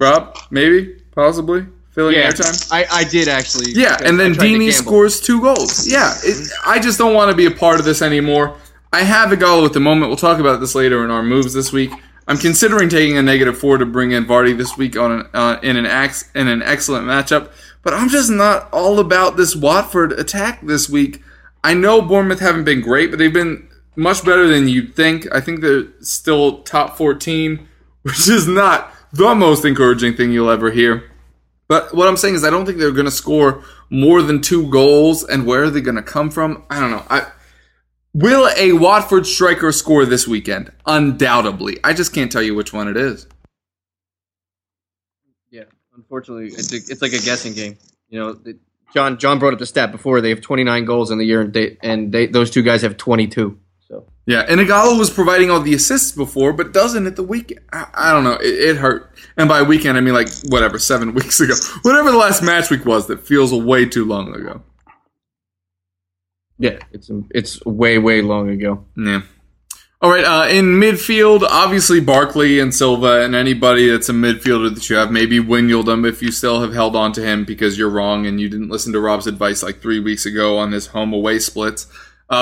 Rob, maybe? Possibly? Filling airtime? I did, actually. Yeah, and then Dini scores 2 goals. Yeah, I just don't want to be a part of this anymore. I have Ighalo at the moment. We'll talk about this later in our moves this week. I'm considering taking a -4 to bring in Vardy this week on in an excellent matchup, but I'm just not all about this Watford attack this week. I know Bournemouth haven't been great, but they've been much better than you'd think. I think they're still top 14, which is not the most encouraging thing you'll ever hear. But what I'm saying is I don't think they're going to score more than 2 goals, and where are they going to come from? I don't know. Will a Watford striker score this weekend? Undoubtedly. I just can't tell you which one it is. Yeah, unfortunately, it's like a guessing game. You know, John brought up the stat before. They have 29 goals in the year, and those 2 guys have 22. So yeah, and Ighalo was providing all the assists before, but doesn't at the weekend. I don't know. It hurt. And by weekend, I mean like whatever, 7 weeks ago. Whatever the last match week was that feels way too long ago. Yeah, it's way, way long ago. Yeah. All right, in midfield, obviously Barkley and Silva and anybody that's a midfielder that you have, maybe Wijnaldum if you still have held on to him because you're wrong and you didn't listen to Rob's advice like 3 weeks ago on his home-away splits,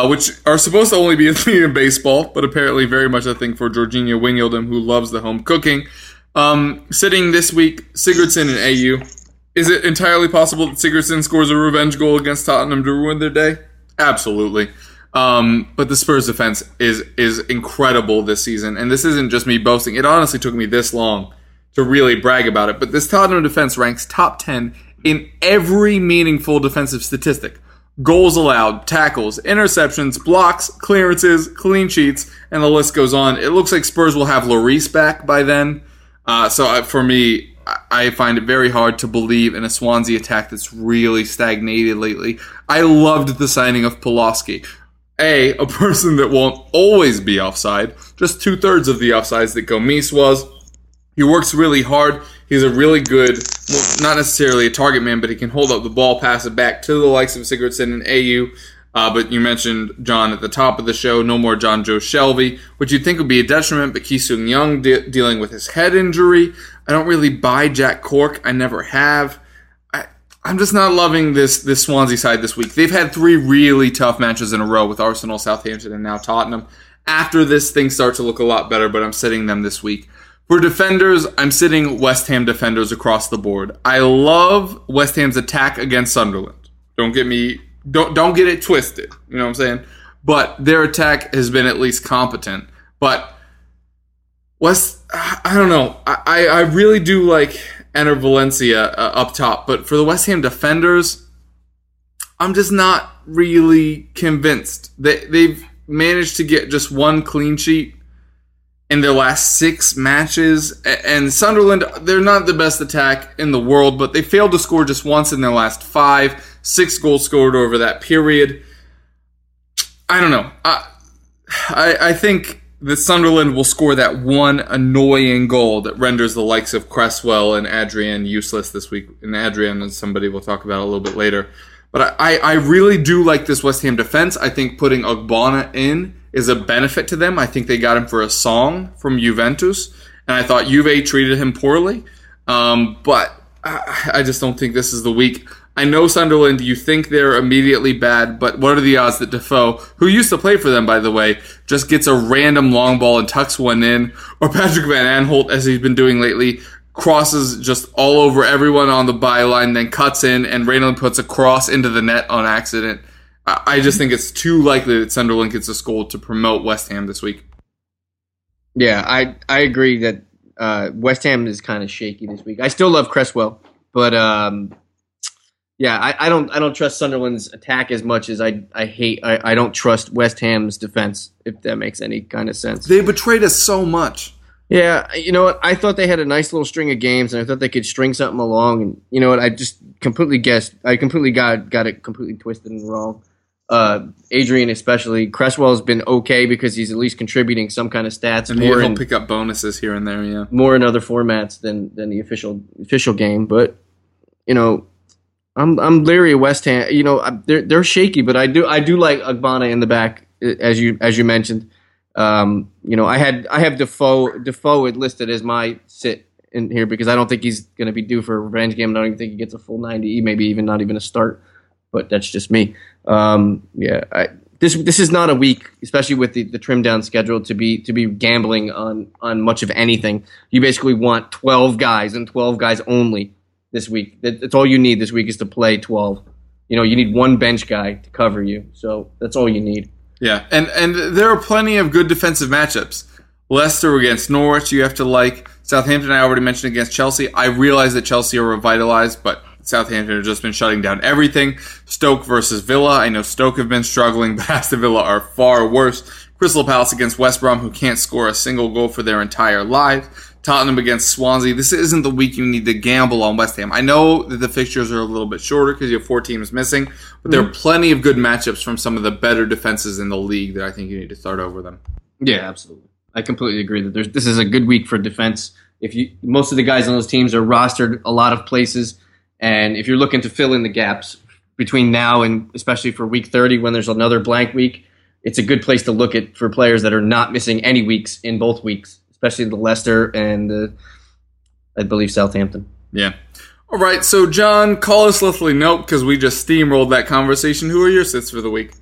which are supposed to only be a thing in baseball, but apparently very much a thing for Jorginho Wijnaldum, who loves the home cooking. Sitting this week, Sigurdsson and AU. Is it entirely possible that Sigurdsson scores a revenge goal against Tottenham to ruin their day? Absolutely. But the Spurs defense is incredible this season, and this isn't just me boasting. It honestly took me this long to really brag about it, but this Tottenham defense ranks top 10 in every meaningful defensive statistic. Goals allowed, tackles, interceptions, blocks, clearances, clean sheets, and the list goes on. It looks like Spurs will have Lloris back by then. For me, I find it very hard to believe in a Swansea attack that's really stagnated lately. I loved the signing of Pulaski. A person that won't always be offside, just 2/3 of the offsides that Gomis was. He works really hard. He's a really good, well, not necessarily a target man, but he can hold up the ball, pass it back to the likes of Sigurdsson and AU. But you mentioned John at the top of the show, no more John Joe Shelby, which you'd think would be a detriment, but Ki Sung Young dealing with his head injury. I don't really buy Jack Cork. I never have. I'm just not loving this Swansea side this week. They've had three really tough matches in a row with Arsenal, Southampton, and now Tottenham. After this, things start to look a lot better, but I'm sitting them this week. For defenders, I'm sitting West Ham defenders across the board. I love West Ham's attack against Sunderland. Don't get it twisted. You know what I'm saying? But their attack has been at least competent. But I don't know. I really do like Ener Valencia up top. But for the West Ham defenders, I'm just not really convinced. They've managed to get just one clean sheet in their last 6 matches. And Sunderland, they're not the best attack in the world, but they failed to score just once in their last 5. 6 goals scored over that period. I don't know. I think that Sunderland will score that one annoying goal that renders the likes of Cresswell and Adrian useless this week. And Adrian is somebody we'll talk about a little bit later. But I really do like this West Ham defense. I think putting Ogbonna in is a benefit to them. I think they got him for a song from Juventus. And I thought Juve treated him poorly. But I just don't think this is the week. I know, Sunderland, you think they're immediately bad, but what are the odds that Defoe, who used to play for them, by the way, just gets a random long ball and tucks one in, or Patrick Van Aanholt, as he's been doing lately, crosses just all over everyone on the byline, then cuts in, and Reynold puts a cross into the net on accident. I just think it's too likely that Sunderland gets a goal to promote West Ham this week. Yeah, I agree that West Ham is kind of shaky this week. I still love Cresswell, but... Yeah, I don't trust Sunderland's attack as much as I don't trust West Ham's defense, if that makes any kind of sense. They betrayed us so much. Yeah, you know what? I thought they had a nice little string of games, and I thought they could string something along. And you know what? I just completely guessed. I completely got it completely twisted and wrong. Adrian especially. Cresswell's been okay because he's at least contributing some kind of stats. And he'll pick up bonuses here and there, yeah. More in other formats than the official game. But, you know... I'm leery of West Ham. You know, they're shaky, but I do like Ogbonna in the back, as you mentioned. You know, I have Defoe listed as my sit in here because I don't think he's going to be due for a revenge game. I don't even think he gets a full 90, maybe even not even a start. But that's just me. This is not a week, especially with the trimmed down schedule, to be gambling on much of anything. You basically want 12 guys and 12 guys only. This week, that's all you need. This week is to play 12. You know, you need one bench guy to cover you, so that's all you need. Yeah, and there are plenty of good defensive matchups. Leicester against Norwich, you have to like. Southampton, I already mentioned against Chelsea. I realize that Chelsea are revitalized, but Southampton have just been shutting down everything. Stoke versus Villa. I know Stoke have been struggling, but Aston Villa are far worse. Crystal Palace against West Brom, who can't score a single goal for their entire lives. Tottenham against Swansea. This isn't the week you need to gamble on West Ham. I know that the fixtures are a little bit shorter because you have 4 teams missing, but there are plenty of good matchups from some of the better defenses in the league that I think you need to start over them. Yeah, absolutely. I completely agree that this is a good week for defense. If you most of the guys on those teams are rostered a lot of places, and if you're looking to fill in the gaps between now and especially for week 30 when there's another blank week, it's a good place to look at for players that are not missing any weeks in both weeks. Especially the Leicester and, I believe, Southampton. Yeah. All right, so, John, call us Leslie Nope because we just steamrolled that conversation. Who are your sits for the week?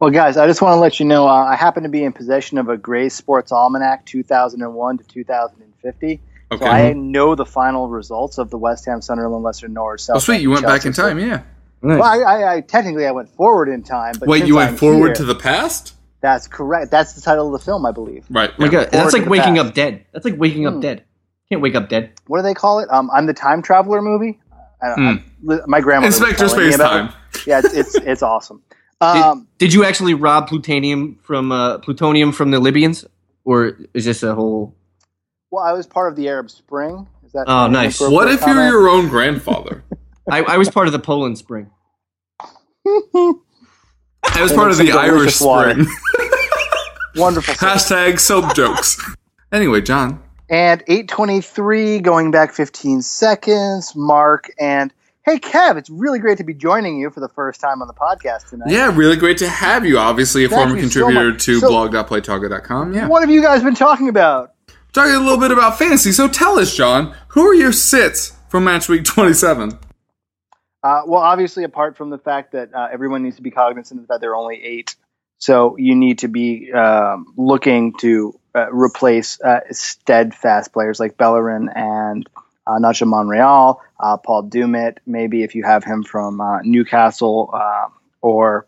Well, guys, I just want to let you know I happen to be in possession of a Gray Sports Almanac 2001 to 2050. Okay. So I know the final results of the West Ham, Sunderland, Leicester, Norwich, Southampton. Oh, sweet. You went back in time, yeah. Nice. Well, I technically I went forward in time. But wait, you went forward to the past? That's correct. That's the title of the film, I believe. Right. Yeah. Oh my God. That's like Waking Up Dead. That's like Waking Up Dead. Can't wake up dead. What do they call it? I'm the Time Traveler movie. My grandma. Inspector Space Time. Yeah, it's awesome. Did you actually rob plutonium from the Libyans, or is this a whole? Well, I was part of the Arab Spring. Is that? Oh, nice. What if you're your own grandfather? I was part of the Poland Spring. I was part of the Irish Spring. Wonderful. Hashtag soap jokes. Anyway, John. And 8:23, going back 15 seconds, Mark. And hey, Kev, it's really great to be joining you for the first time on the podcast tonight. Yeah, really great to have you. Obviously, a former contributor to blog.playtalker.com. Yeah. What have you guys been talking about? Talking a little bit about fantasy. So tell us, John, who are your sits for match week 27? Well, obviously, apart from the fact that everyone needs to be cognizant of that there are only 8, so you need to be looking to replace steadfast players like Bellerin and Nacho Monreal, Paul Dummett, maybe if you have him from Newcastle or...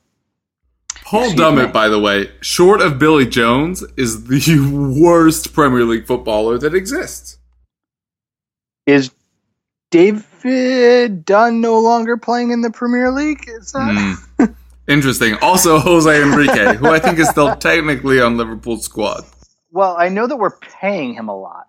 Paul Dummett, by the way, short of Billy Jones, is the worst Premier League footballer that exists. Is David Dunn no longer playing in the Premier League? Is that... Interesting. Also, Jose Enrique, who I think is still technically on Liverpool's squad. Well, I know that we're paying him a lot.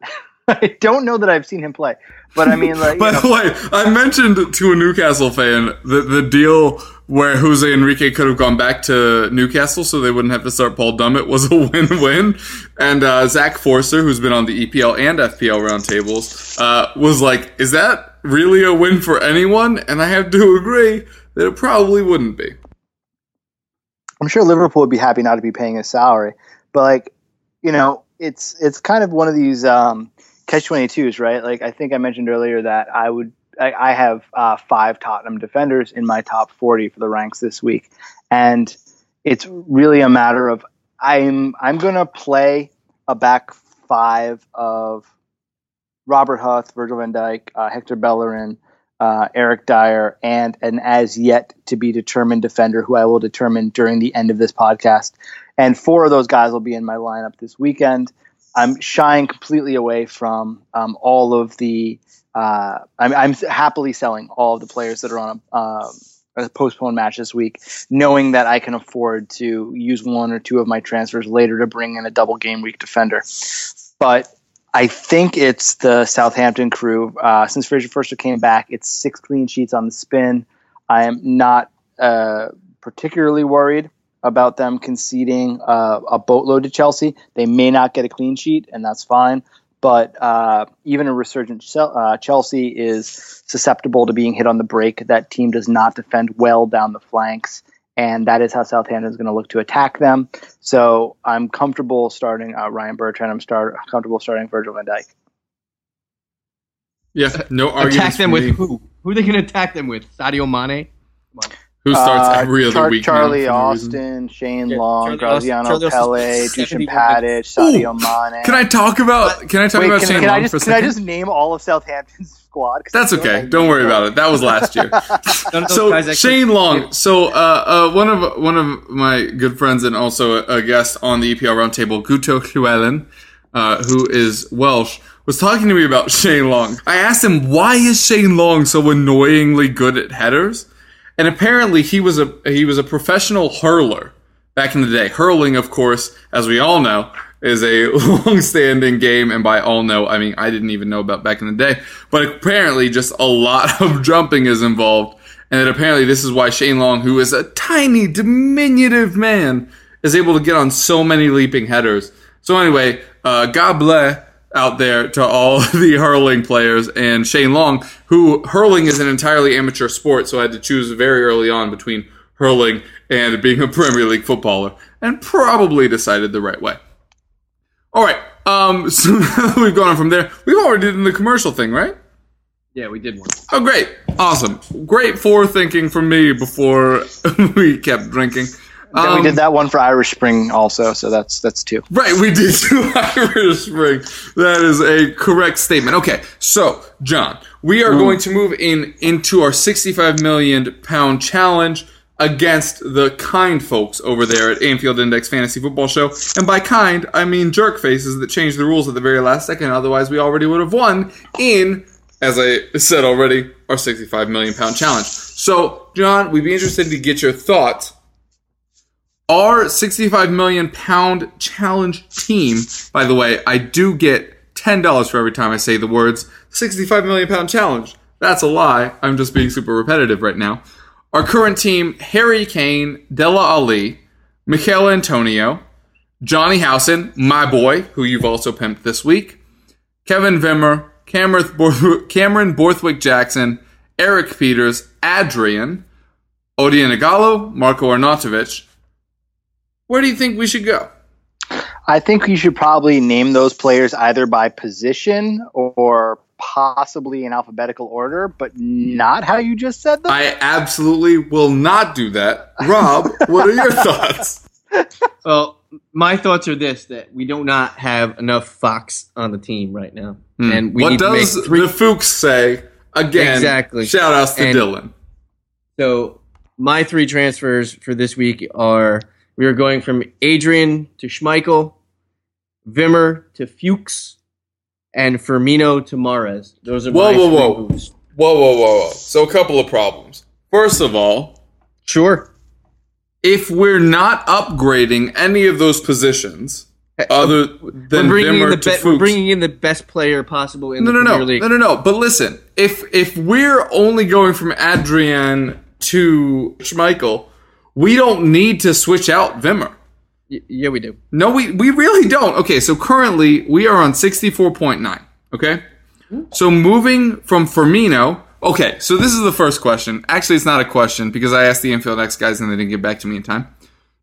I don't know that I've seen him play. But I mean, like. By the way, I mentioned to a Newcastle fan the deal where Jose Enrique could have gone back to Newcastle so they wouldn't have to start Paul Dummett was a win-win. And Zach Forster, who's been on the EPL and FPL Roundtables, was like, is that really a win for anyone? And I have to agree that it probably wouldn't be. I'm sure Liverpool would be happy not to be paying a salary. But, like, you know, it's kind of one of these catch-22s, right? Like, I think I mentioned earlier that I have 5 Tottenham defenders in my top 40 for the ranks this week, and it's really a matter of I'm gonna play a back 5 of Robert Huth, Virgil van Dijk, Hector Bellerin, Eric Dyer, and an as yet to be determined defender who I will determine during the end of this podcast. And 4 of those guys will be in my lineup this weekend. I'm shying completely away from all of the I'm happily selling all of the players that are on a postponed match this week, knowing that I can afford to use 1 or 2 of my transfers later to bring in a double game week defender. But I think it's the Southampton crew. Since Fraser Forster came back, it's 6 clean sheets on the spin. I am not particularly worried about them conceding a boatload to Chelsea. They may not get a clean sheet, and that's fine. But even a resurgent Chelsea is susceptible to being hit on the break. That team does not defend well down the flanks, and that is how Southampton is going to look to attack them. So I'm comfortable starting Ryan Bertrand. I'm comfortable starting Virgil van Dijk. Yeah, no arguments. Attack them with who? Who are they going to attack them with? Sadio Mane? Come on. Who starts every other week? Charlie Austin, Shane Long, Graziano Pelle, Dusan Tadic, Sadio Mane. Can I talk about Shane Long for a second? Can I just name all of Southampton's squad? That's okay. Don't worry about it. That was last year. So Shane Long. So one of my good friends and also a guest on the EPL Roundtable, Guto Llewellyn, who is Welsh, was talking to me about Shane Long. I asked him, why is Shane Long so annoyingly good at headers? And apparently he was a professional hurler back in the day. Hurling, of course, as we all know, is a long-standing game. And by all know, I mean I didn't even know about back in the day. But apparently just a lot of jumping is involved. And that apparently this is why Shane Long, who is a tiny, diminutive man, is able to get on so many leaping headers. So anyway, God bless out there to all the hurling players and Shane Long, who hurling is an entirely amateur sport, so I had to choose very early on between hurling and being a Premier League footballer, and probably decided the right way. All right, so now we've gone on from there. We've already done the commercial thing, right? Yeah, we did one. Oh, great. Awesome. Great forethinking from me before we kept drinking. We did that one for Irish Spring also, so that's 2. Right, we did 2 Irish Spring. That is a correct statement. Okay, so, John, we are going to move into our £65 million challenge against the kind folks over there at Anfield Index Fantasy Football Show. And by kind, I mean jerk faces that change the rules at the very last second. Otherwise, we already would have won in, as I said already, our £65 million challenge. So, John, we'd be interested to get your thoughts. Our £65 million challenge team, by the way, I do get $10 for every time I say the words £65 million challenge. That's a lie. I'm just being super repetitive right now. Our current team, Harry Kane, Dele Alli, Michail Antonio, Johnny Howson, my boy, who you've also pimped this week, Kevin Vimmer, Cameron Borthwick-Jackson, Eric Peters, Adrian, Odion Ighalo, Marco Arnautovic. Where do you think we should go? I think you should probably name those players either by position or possibly in alphabetical order, but not how you just said them? I absolutely will not do that. Rob, what are your thoughts? Well, my thoughts are this, that we do not have enough Fox on the team right now. And we need to make three. What does the Fuchs say? Again, exactly. Shout outs to Dylan. So my three transfers for this week are, we are going from Adrian to Schmeichel, Wimmer to Fuchs, and Firmino to Mahrez. Those are my three moves. Whoa. So a couple of problems. First of all, sure, if we're not upgrading any of those positions, other than Wimmer to Fuchs, bringing in the best player possible in the Premier League. No. But listen, if we're only going from Adrian to Schmeichel, we don't need to switch out Wimmer. Yeah, we do. No, we really don't. Okay, so currently we are on 64.9, okay? So moving from Firmino... Okay, so this is the first question. Actually, it's not a question because I asked the Infield X guys and they didn't get back to me in time.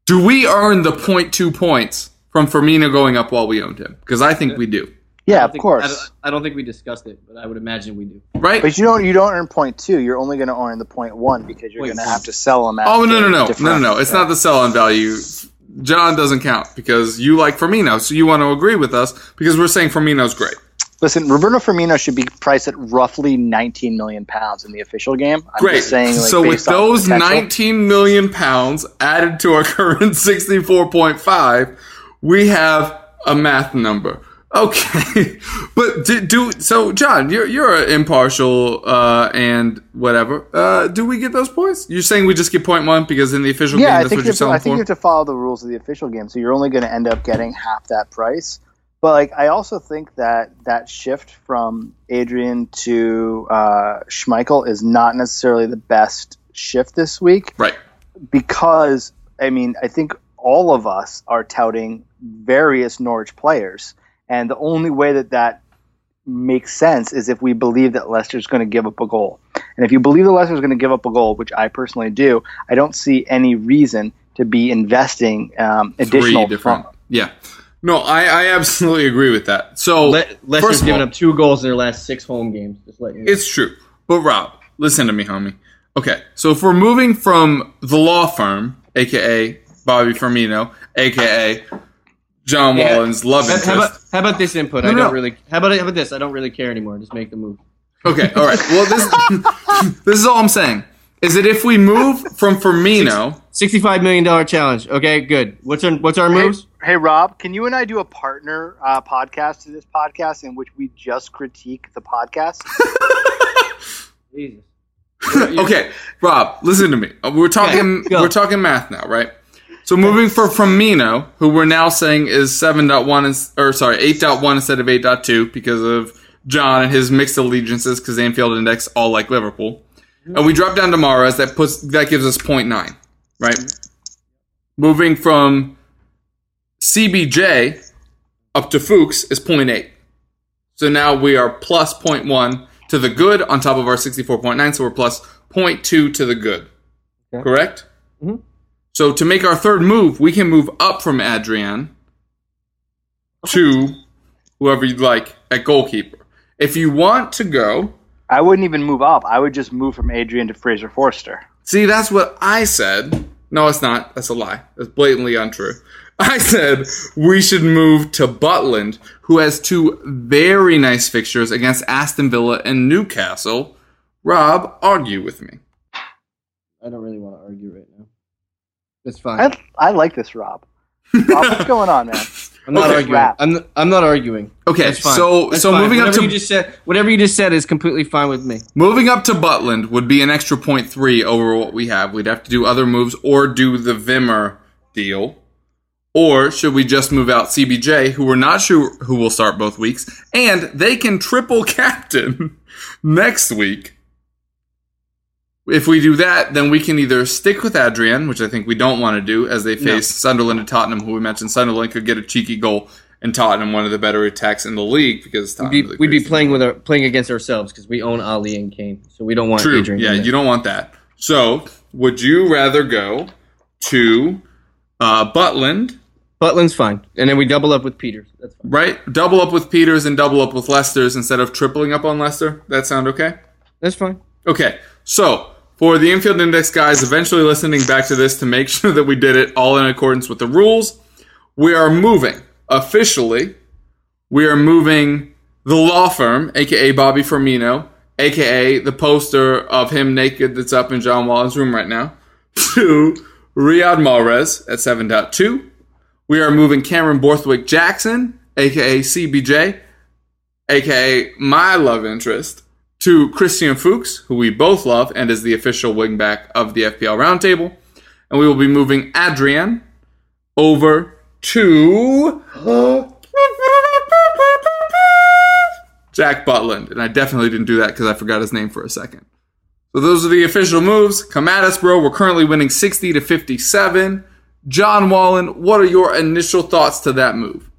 Do we earn the 0.2 points from Firmino going up while we owned him? Because I think we do. Yeah, of course. I don't think we discussed it, but I would imagine we do. Right? But you don't earn 0.2. You're only going to earn the 0.1 because you're going to have to sell them. Oh, no. It's not the sell-on value. John doesn't count because you like Firmino, so you want to agree with us because we're saying Firmino's great. Listen, Roberto Firmino should be priced at roughly £19 million in the official game. I'm great. Just saying, so with those £19 million added to our current 64.5, we have a math number. Okay, but so, John, you're impartial and whatever. Do we get those points? You're saying we just get 0.1 because in the official game, that's what you're selling for? Yeah, I think you have to follow the rules of the official game, so you're only going to end up getting half that price. But like, I also think that shift from Adrian to Schmeichel is not necessarily the best shift this week. Right. Because, I mean, I think all of us are touting various Norwich players. And the only way that makes sense is if we believe that Leicester's going to give up a goal. And if you believe that Leicester's going to give up a goal, which I personally do, I don't see any reason to be investing additional. Yeah. No, I absolutely agree with that. So Leicester's given up 2 goals in their last 6 home games. Just letting you know. It's true. But Rob, listen to me, homie. Okay, so if we're moving from the law firm, a.k.a. Bobby Firmino, a.k.a. John Wallen's love interest. How about this input? No, I don't really. How about this? I don't really care anymore. Just make the move. Okay. All right. Well, this is all I'm saying. Is that if we move from Firmino, $65 million challenge? Okay, good. What's our moves? Hey, Rob, can you and I do a partner podcast to this podcast in which we just critique the podcast? Jesus. Okay, Rob, listen to me. We're talking. Okay, we're talking math now, right? So moving from Firmino, who we're now saying is 8.1 instead of 8.2 because of John and his mixed allegiances because Anfield Index all like Liverpool. And we drop down to Mahrez, that gives us 0.9, right? Moving from CBJ up to Fuchs is 0.8. So now we are plus 0.1 to the good on top of our 64.9, so we're plus 0.2 to the good. Okay. Correct? Mm-hmm. So to make our third move, we can move up from Adrian to whoever you'd like at goalkeeper. If you want to go... I wouldn't even move up. I would just move from Adrian to Fraser Forster. See, that's what I said. No, it's not. That's a lie. That's blatantly untrue. I said we should move to Butland, who has 2 very nice fixtures against Aston Villa and Newcastle. Rob, argue with me. I don't really want to argue right now. It's fine. I like this, Rob. Rob, what's going on, man? I'm not arguing. I'm not arguing. Okay, that's fine. So fine. Moving up to whatever you just said is completely fine with me. Moving up to Butland would be an extra 0.3 over what we have. We'd have to do other moves or do the Wimmer deal, or should we just move out CBJ, who we're not sure who will start both weeks, and they can triple captain next week. If we do that, then we can either stick with Adrian, which I think we don't want to do, as they face Sunderland and Tottenham, who we mentioned Sunderland could get a cheeky goal, and Tottenham one of the better attacks in the league because Tottenham we'd be playing against ourselves because we own Ali and Kane, so we don't want Adrian. Yeah, you don't want that. So would you rather go to Butland Butland's fine. And then we double up with Peters. That's fine. Right? Double up with Peters and double up with Leicester's instead of tripling up on Leicester. That sound okay? That's fine. Okay. So, for the Infield Index guys, eventually listening back to this to make sure that we did it all in accordance with the rules, we are moving, officially, we are moving the law firm, a.k.a. Bobby Firmino, a.k.a. the poster of him naked that's up in John Whelan's room right now, to Riyad Mahrez at 7.2. We are moving Cameron Borthwick-Jackson, a.k.a. CBJ, a.k.a. my love interest, to Christian Fuchs, who we both love and is the official wingback of the FPL Roundtable. And we will be moving Adrian over to Jack Butland. And I definitely didn't do that because I forgot his name for a second. So those are the official moves. Come at us, bro. We're currently winning 60-57. John Whelan, what are your initial thoughts to that move?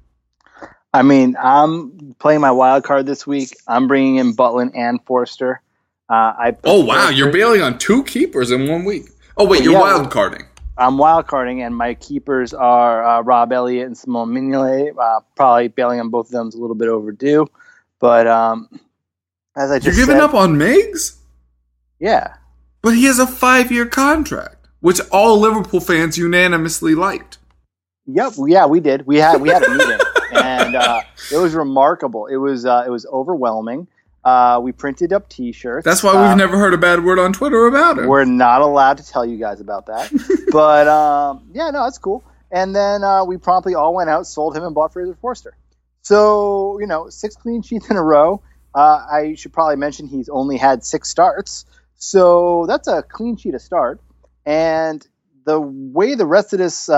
I mean, I'm playing my wild card this week. I'm bringing in Butland and Forster. Forster. You're bailing on two keepers in 1 week. Oh, wait, you're wild carding. I'm wild carding, and my keepers are Rob Elliott and Simone Mignolet. Probably bailing on both of them is a little bit overdue. But as I just said... You're giving up on Miggs? Yeah. But he has a 5-year contract. Which all Liverpool fans unanimously liked. Yep, yeah, we did. We had a meeting, and it was remarkable. It was overwhelming. We printed up T-shirts. That's why we've never heard a bad word on Twitter about it. We're not allowed to tell you guys about that. But that's cool. And then we promptly all went out, sold him, and bought Fraser Forster. So 6 clean sheets in a row. I should probably mention he's only had 6 starts, so that's a clean sheet to start. And the way the rest of this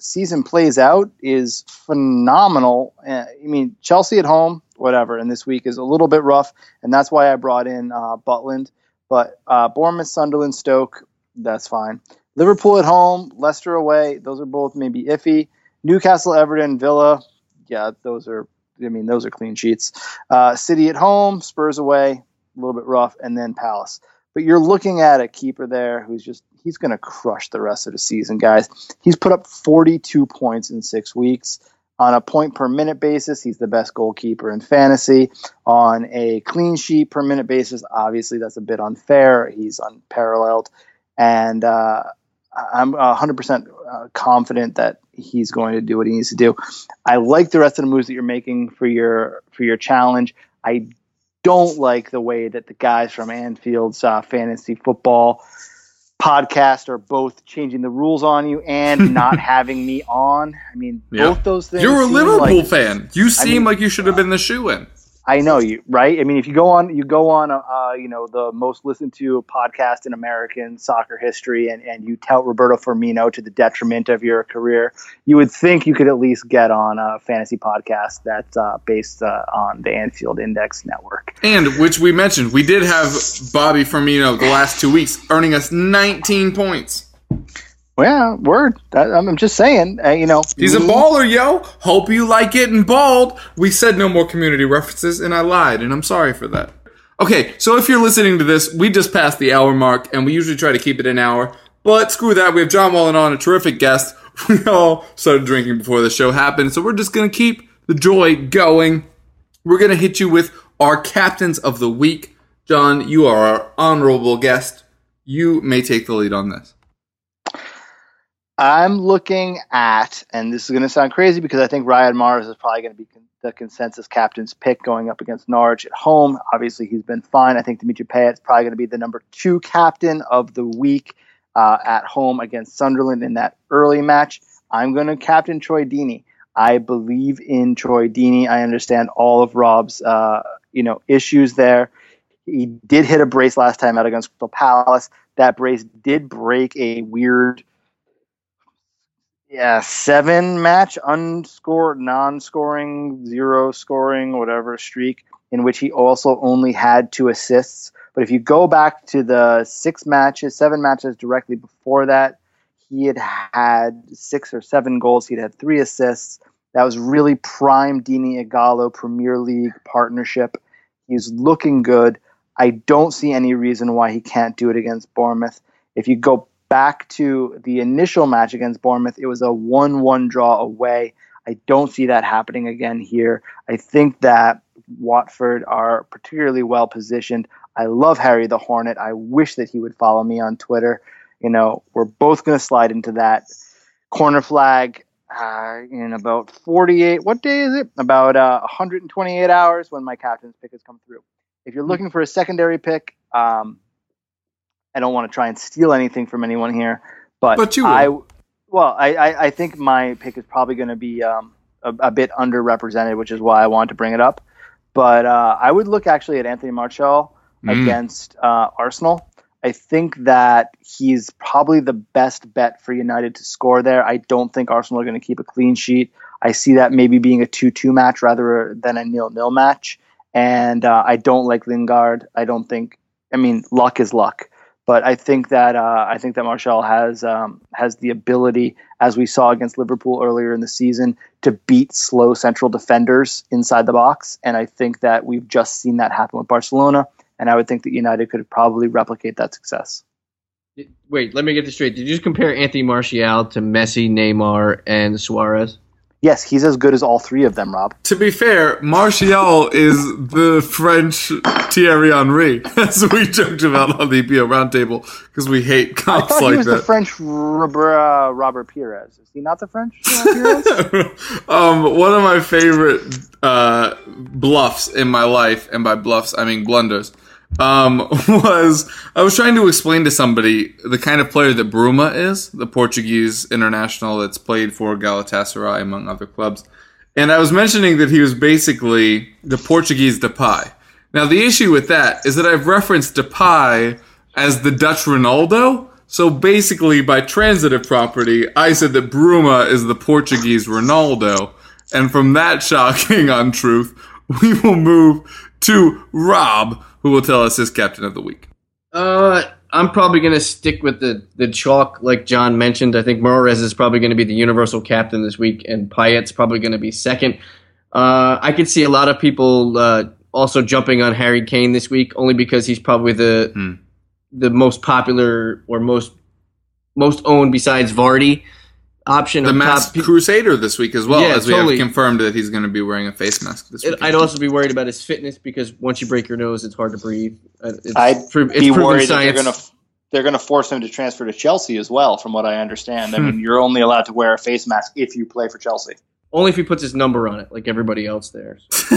season plays out is phenomenal. I mean, Chelsea at home, whatever, and this week is a little bit rough, and that's why I brought in Butland. But Bournemouth, Sunderland, Stoke, that's fine. Liverpool at home, Leicester away, those are both maybe iffy. Newcastle, Everton, Villa, yeah, those are clean sheets. City at home, Spurs away, a little bit rough, and then Palace. But you're looking at a keeper there who's just – he's going to crush the rest of the season, guys. He's put up 42 points in 6 weeks. On a point-per-minute basis, he's the best goalkeeper in fantasy. On a clean sheet per minute basis, obviously that's a bit unfair. He's unparalleled. And I'm 100% confident that he's going to do what he needs to do. I like the rest of the moves that you're making for your challenge. I don't like the way that the guys from Anfield's fantasy football podcast are both changing the rules on you and not having me on. I mean, both those things. You're a Liverpool fan. You seem like you should have been the shoe-in. I know you, right? I mean, if you go on, the most listened to podcast in American soccer history, and you tout Roberto Firmino to the detriment of your career, you would think you could at least get on a fantasy podcast that's based on the Anfield Index Network. And which we mentioned, we did have Bobby Firmino the last 2 weeks, earning us 19 points. Well, word. I'm just saying, he's a baller, yo. Hope you like getting balled. We said no more community references, and I lied, and I'm sorry for that. Okay, so if you're listening to this, we just passed the hour mark, and we usually try to keep it an hour. But screw that. We have John Whelan on, a terrific guest. We all started drinking before the show happened, so we're just going to keep the joy going. We're going to hit you with our captains of the week. John, you are our honorable guest. You may take the lead on this. I'm looking at, and this is going to sound crazy because I think Riyad Mahrez is probably going to be the consensus captain's pick going up against Norwich at home. Obviously, he's been fine. I think Dimitri Payet is probably going to be the number 2 captain of the week at home against Sunderland in that early match. I'm going to captain Troy Dini. I believe in Troy Dini. I understand all of Rob's issues there. He did hit a brace last time out against Crystal Palace. That brace did break a weird... 7-match unscored, non-scoring, zero-scoring, whatever streak, in which he also only had 2 assists. But if you go back to the 7 matches directly before that, he had had 6 or 7 goals. He'd had 3 assists. That was really prime Odion Ighalo Premier League partnership. He's looking good. I don't see any reason why he can't do it against Bournemouth. If you go back to the initial match against Bournemouth, it was a 1-1 draw away. I don't see that happening again here. I think that Watford are particularly well positioned. I love Harry the Hornet. I wish that he would follow me on Twitter. You know, we're both going to slide into that corner flag in about 48. What day is it? About 128 hours when my captain's pick has come through. If you're looking for a secondary pick, I don't want to try and steal anything from anyone here, but you will. I think my pick is probably going to be a bit underrepresented, which is why I wanted to bring it up. But I would look actually at Anthony Martial against Arsenal. I think that he's probably the best bet for United to score there. I don't think Arsenal are going to keep a clean sheet. I see that maybe being a 2-2 match rather than a 0-0 match. And I don't like Lingard. I don't think – I mean, luck is luck. But I think that Martial has the ability, as we saw against Liverpool earlier in the season, to beat slow central defenders inside the box. And I think that we've just seen that happen with Barcelona. And I would think that United could probably replicate that success. Wait, let me get this straight. Did you just compare Anthony Martial to Messi, Neymar, and Suarez? Yes, he's as good as all three of them, Rob. To be fair, Martial is the French Thierry Henry, as we joked about on the EPL Roundtable, because we hate cops like that. I thought he was the French Robert Pires. Is he not the French Pires? One of my favorite bluffs in my life, and by bluffs I mean blunders, I was trying to explain to somebody the kind of player that Bruma is, the Portuguese international that's played for Galatasaray, among other clubs. And I was mentioning that he was basically the Portuguese Depay. Now, the issue with that is that I've referenced Depay as the Dutch Ronaldo. So basically, by transitive property, I said that Bruma is the Portuguese Ronaldo. And from that shocking untruth, we will move to Rob, who will tell us his captain of the week. I'm probably going to stick with the chalk like John mentioned. I think Mahrez is probably going to be the universal captain this week, and Payet's probably going to be second. I could see a lot of people also jumping on Harry Kane this week, only because he's probably the most popular or most owned besides Vardy option. The masked crusader this week as well, we have confirmed that he's going to be wearing a face mask this week. I'd also be worried about his fitness, because once you break your nose, it's hard to breathe. I'd be worried that they're going to force him to transfer to Chelsea as well, from what I understand. I mean, you're only allowed to wear a face mask if you play for Chelsea. Only if he puts his number on it, like everybody else there. So.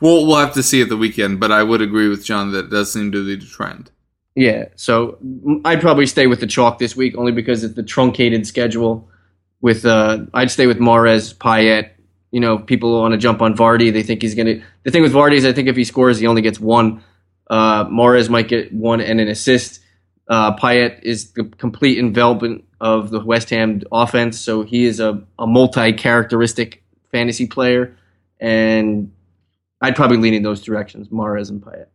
Well, we'll have to see at the weekend, but I would agree with John that it does seem to be the trend. Yeah, so I'd probably stay with the chalk this week, only because it's the truncated schedule. I'd stay with Mahrez, Payet. You know, people want to jump on Vardy. They think he's going to. The thing with Vardy is, I think if he scores, he only gets one. Mahrez might get one and an assist. Payet is the complete envelopment of the West Ham offense, so he is a multi-characteristic fantasy player, and I'd probably lean in those directions, Mahrez and Payet.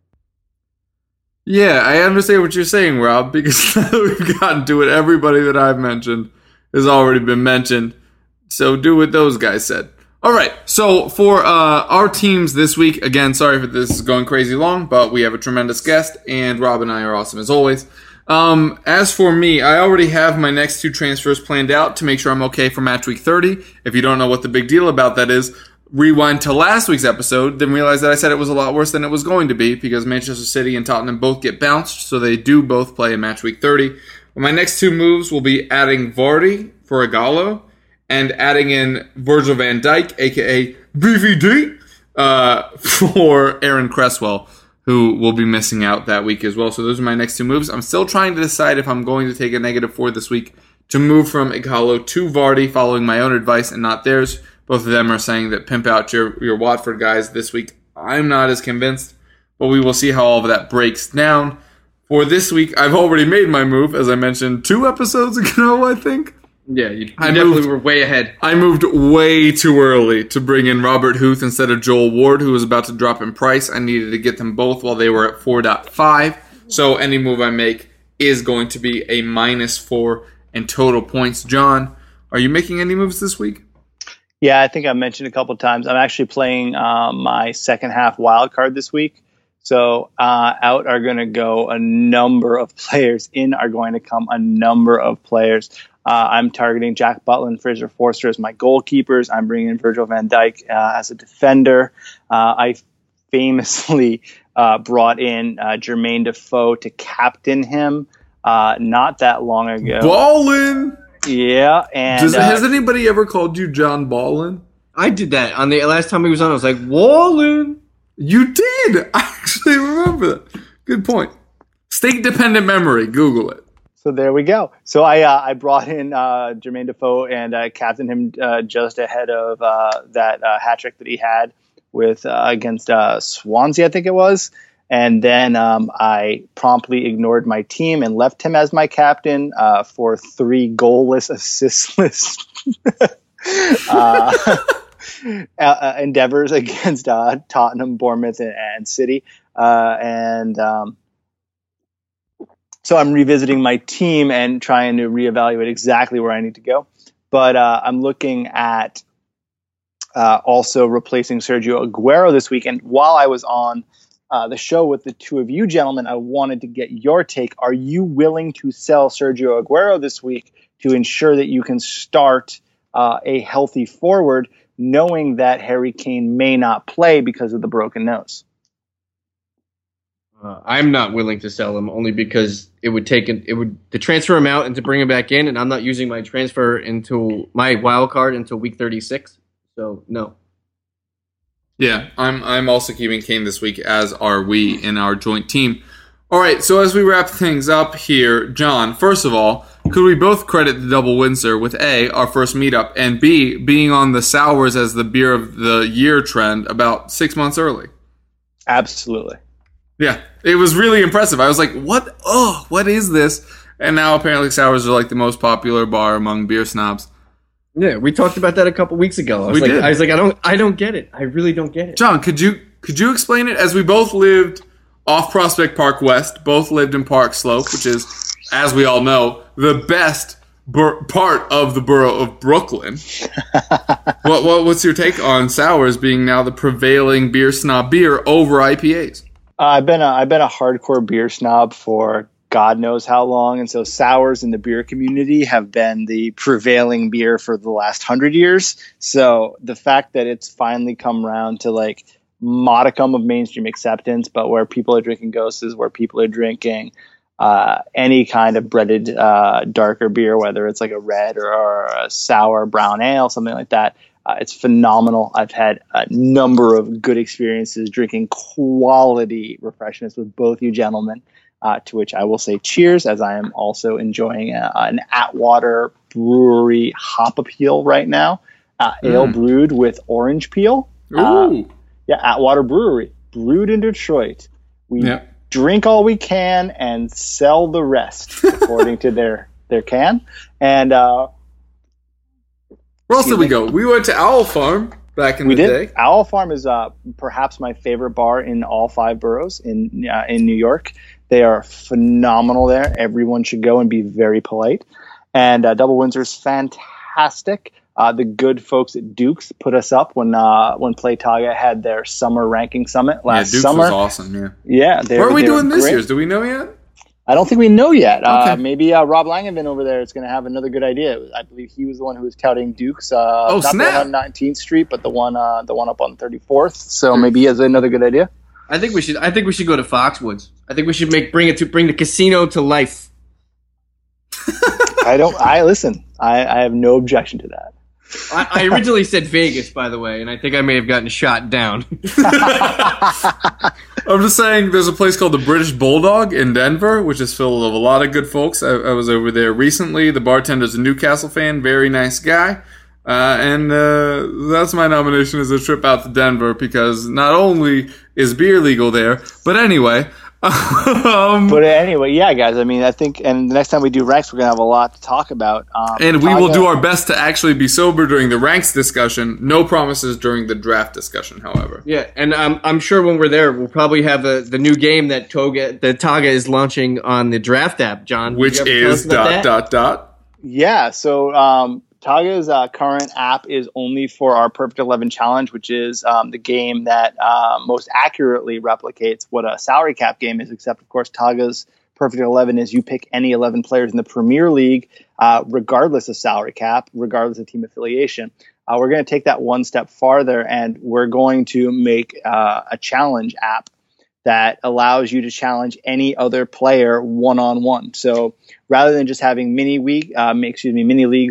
Yeah, I understand what you're saying, Rob, because we've gotten to it. Everybody that I've mentioned has already been mentioned, so do what those guys said. All right, so for our teams this week, again, sorry if this is going crazy long, but we have a tremendous guest, and Rob and I are awesome as always. As for me, I already have my next two transfers planned out to make sure I'm okay for match week 30. If you don't know what the big deal about that is, rewind to last week's episode, then realize that I said it was a lot worse than it was going to be, because Manchester City and Tottenham both get bounced, so they do both play in match week 30. My next two moves will be adding Vardy for Ighalo and adding in Virgil van Dijk, a.k.a. BVD, for Aaron Cresswell, who will be missing out that week as well. So those are my next two moves. I'm still trying to decide if I'm going to take a -4 this week to move from Ighalo to Vardy, following my own advice and not theirs. Both of them are saying that pimp out your Watford guys this week. I'm not as convinced, but we will see how all of that breaks down. For this week, I've already made my move, as I mentioned 2 episodes ago, I think. Yeah, you were way ahead. I moved way too early to bring in Robert Huth instead of Joel Ward, who was about to drop in price. I needed to get them both while they were at 4.5. So any move I make is going to be a -4 in total points. John, are you making any moves this week? Yeah, I think I mentioned a couple times. I'm actually playing my second half wild card this week. So out are going to go a number of players. In are going to come a number of players. I'm targeting Jack Butland and Fraser Forster as my goalkeepers. I'm bringing in Virgil van Dijk as a defender. I famously brought in Jermaine Defoe to captain him not that long ago. Ballin! Yeah. And has anybody ever called you John Ballin? I did that on the last time he was on. I was like, Wallin! You did! I actually remember that. Good point. State-dependent memory. Google it. So there we go. So I brought in Jermaine Defoe and I captained him just ahead of that hat trick that he had with against Swansea, I think it was. And then I promptly ignored my team and left him as my captain for 3 goalless, assistless endeavors against Tottenham, Bournemouth, and City. So I'm revisiting my team and trying to reevaluate exactly where I need to go. But I'm looking at also replacing Sergio Aguero this weekend. While I was on the show with the two of you gentlemen, I wanted to get your take. Are you willing to sell Sergio Aguero this week to ensure that you can start a healthy forward, knowing that Harry Kane may not play because of the broken nose? I'm not willing to sell him only because it would transfer him out and to bring him back in, and I'm not using my transfer into my wild card until week 36. So no. Yeah, I'm also keeping Kane this week, as are we in our joint team. All right, so as we wrap things up here, John, first of all, could we both credit the double Windsor with A, our first meetup, and B, being on the Sours as the beer of the year trend about 6 months early? Absolutely. Yeah, it was really impressive. I was like, what? Oh, what is this? And now apparently Sours are like the most popular bar among beer snobs. Yeah, we talked about that a couple weeks ago. I was like, I don't get it. I really don't get it. John, could you explain it? As we both lived off Prospect Park West, both lived in Park Slope, which is, as we all know, the best part of the borough of Brooklyn. What's your take on Sours being now the prevailing beer snob beer over IPAs? I've been a hardcore beer snob for God knows how long, and so sours in the beer community have been the prevailing beer for the last 100 years. So the fact that it's finally come around to like modicum of mainstream acceptance, but where people are drinking Ghosts is where people are drinking any kind of breaded darker beer, whether it's like a red or a sour brown ale, something like that. It's phenomenal. I've had a number of good experiences drinking quality refreshments with both you gentlemen, to which I will say cheers, as I am also enjoying an Atwater Brewery hop appeal right now. Ale brewed with orange peel. Ooh. Yeah, Atwater Brewery, brewed in Detroit. We drink all we can and sell the rest, according to their can. And... where else did we go? We went to Owl Farm back in the day. Owl Farm is perhaps my favorite bar in all 5 boroughs in New York. They are phenomenal there. Everyone should go and be very polite. And Double Windsor's fantastic. The good folks at Duke's put us up when Playtaga had their summer ranking summit last summer. Duke's was awesome, yeah. Yeah. What are we doing this year? Do we know yet? I don't think we know yet. Okay. Maybe Rob Langevin over there is going to have another good idea. I believe he was the one who was touting Duke's. Not the one on 19th Street, but the one up on 34th. So maybe he has another good idea. I think we should go to Foxwoods. I think we should bring the casino to life. Listen. I have no objection to that. I originally said Vegas, by the way, and I think I may have gotten shot down. I'm just saying there's a place called the British Bulldog in Denver, which is filled with a lot of good folks. I was over there recently. The bartender's a Newcastle fan, very nice guy. And that's my nomination as a trip out to Denver, because not only is beer legal there, but anyway... yeah, guys. I mean, I think, and the next time we do ranks, we're gonna have a lot to talk about. And we will do our best to actually be sober during the ranks discussion. No promises during the draft discussion, however. Yeah, and I'm sure when we're there, we'll probably have the new game that Taga is launching on the draft app, John, which is .. Yeah. So Taga's current app is only for our Perfect 11 Challenge, which is the game that most accurately replicates what a salary cap game is, except, of course, Taga's Perfect 11 is you pick any 11 players in the Premier League, regardless of salary cap, regardless of team affiliation. We're going to take that one step farther, and we're going to make a challenge app that allows you to challenge any other player one-on-one. So rather than just having mini leagues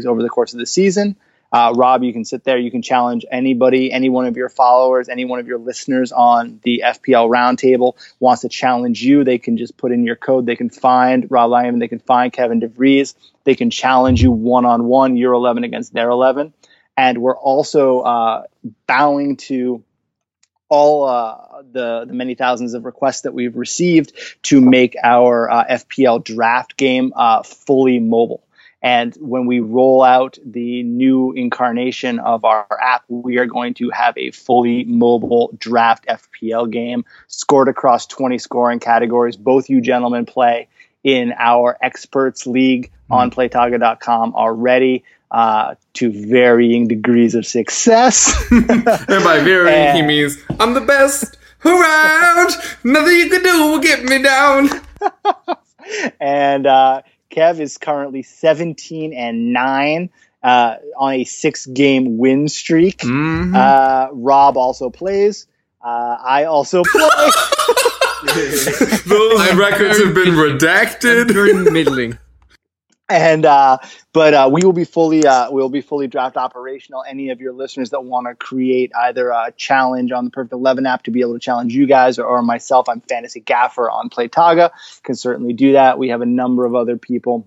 over the course of the season, Rob, you can sit there, you can challenge anybody, any one of your followers, any one of your listeners on the FPL Roundtable wants to challenge you. They can just put in your code. They can find Rob Langevin, they can find Kevin DeVries. They can challenge you one-on-one, your 11 against their 11. And we're also bowing to all the many thousands of requests that we've received to make our FPL draft game fully mobile. And when we roll out the new incarnation of our app, we are going to have a fully mobile draft FPL game scored across 20 scoring categories. Both you gentlemen play in our experts league on playtaga.com already. To varying degrees of success. And by varying, he means I'm the best around. Nothing you can do will get me down. And Kev is currently 17-9 on a 6-game win streak. Mm-hmm. Rob also plays. I also play. Those records have been redacted. Very middling. And but we will be fully draft operational. Any of your listeners that want to create either a challenge on the Perfect 11 app to be able to challenge you guys or myself, I'm Fantasy Gaffer on PlayTaga, can certainly do that. We have a number of other people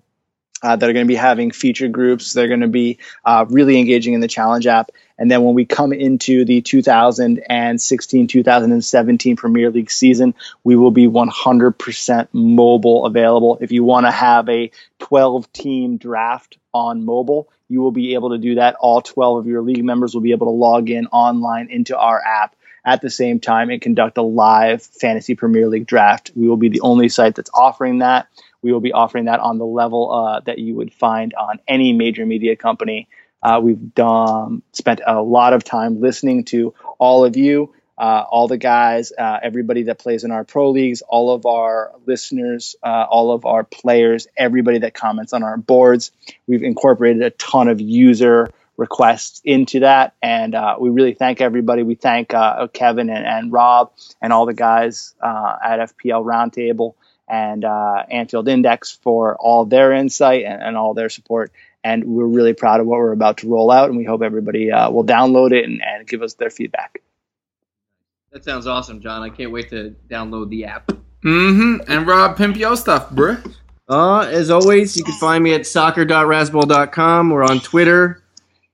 that are going to be having feature groups. They're going to be really engaging in the challenge app. And then when we come into the 2016-2017 Premier League season, we will be 100% mobile available. If you want to have a 12-team draft on mobile, you will be able to do that. All 12 of your league members will be able to log in online into our app at the same time and conduct a live fantasy Premier League draft. We will be the only site that's offering that. We will be offering that on the level that you would find on any major media company. We've spent a lot of time listening to all of you, all the guys, everybody that plays in our pro leagues, all of our listeners, all of our players, everybody that comments on our boards. We've incorporated a ton of user requests into that, and we really thank everybody. We thank Kevin and Rob and all the guys at FPL Roundtable and Anfield Index for all their insight and all their support. And we're really proud of what we're about to roll out, and we hope everybody will download it and give us their feedback. That sounds awesome, John. I can't wait to download the app. Mm-hmm. And Rob, pimp your stuff, bruh. As always, you can find me at soccer.rasball.com. We're on Twitter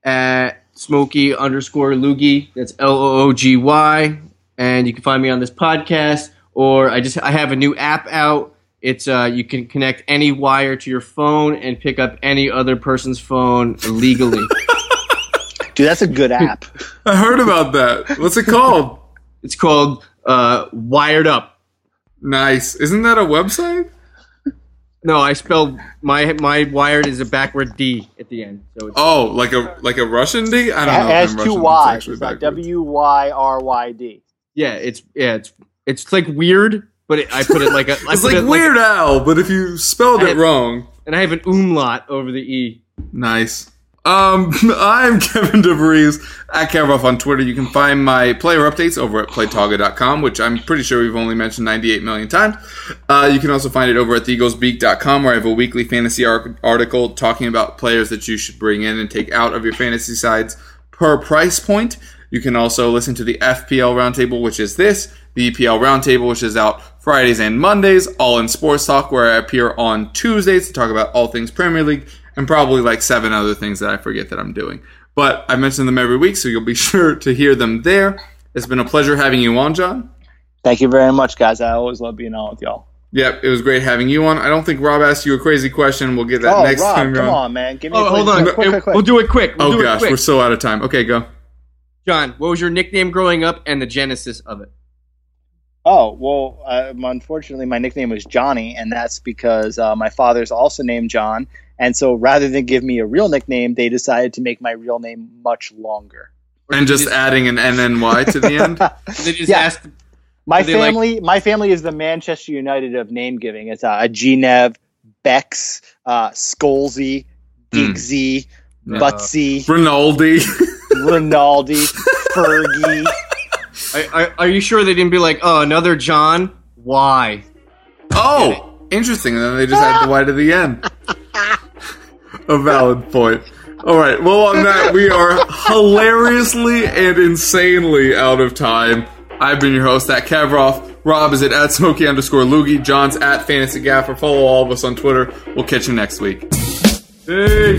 at @Smokey_Loogie. That's Loogy. And you can find me on this podcast, or I have a new app out. It's you can connect any wire to your phone and pick up any other person's phone legally. Dude, that's a good app. I heard about that. What's it called? It's called Wired Up. Nice. Isn't that a website? No, I spelled my Wired is a backward D at the end. So it's like a Russian D? I don't know. It has two Y's. It's like WYRYD. Yeah, it's like weird. But I put it like a... it's like Weird Al, but if you spelled it wrong. And I have an umlaut over the E. Nice. I'm Kevin DeVries at KevRuff on Twitter. You can find my player updates over at playtaga.com, which I'm pretty sure we've only mentioned 98 million times. You can also find it over at theeaglesbeak.com, where I have a weekly fantasy article talking about players that you should bring in and take out of your fantasy sides per price point. You can also listen to the FPL Roundtable, which is this, the EPL Roundtable, which is out Fridays and Mondays, All in Sports Talk, where I appear on Tuesdays to talk about all things Premier League, and probably like 7 other things that I forget that I'm doing. But I mention them every week, so you'll be sure to hear them there. It's been a pleasure having you on, John. Thank you very much, guys. I always love being on with y'all. Yep, it was great having you on. I don't think Rob asked you a crazy question. We'll get that next time. Rob, come on, man. Give me a hold on. Quick. We'll do it quick. We're so out of time. Okay, go. John, what was your nickname growing up and the genesis of it? Oh, well, unfortunately, my nickname was Johnny, and that's because my father's also named John, And so rather than give me a real nickname, they decided to make my real name much longer. And just adding an NNY to the end? They just asked, my family is the Manchester United of name giving. It's Genev, Bex, Skolzy, Diggsy, Butsy, Rinaldi, Fergie. Are you sure they didn't be like, oh, another John? Why? Oh, interesting. And then they just add the Y to the end. A valid point. All right. Well, on that, we are hilariously and insanely out of time. I've been your host, at Kavroff. Rob is at @Smokey_Loogie. John's at @FantasyGaffer. Follow all of us on Twitter. We'll catch you next week. Hey.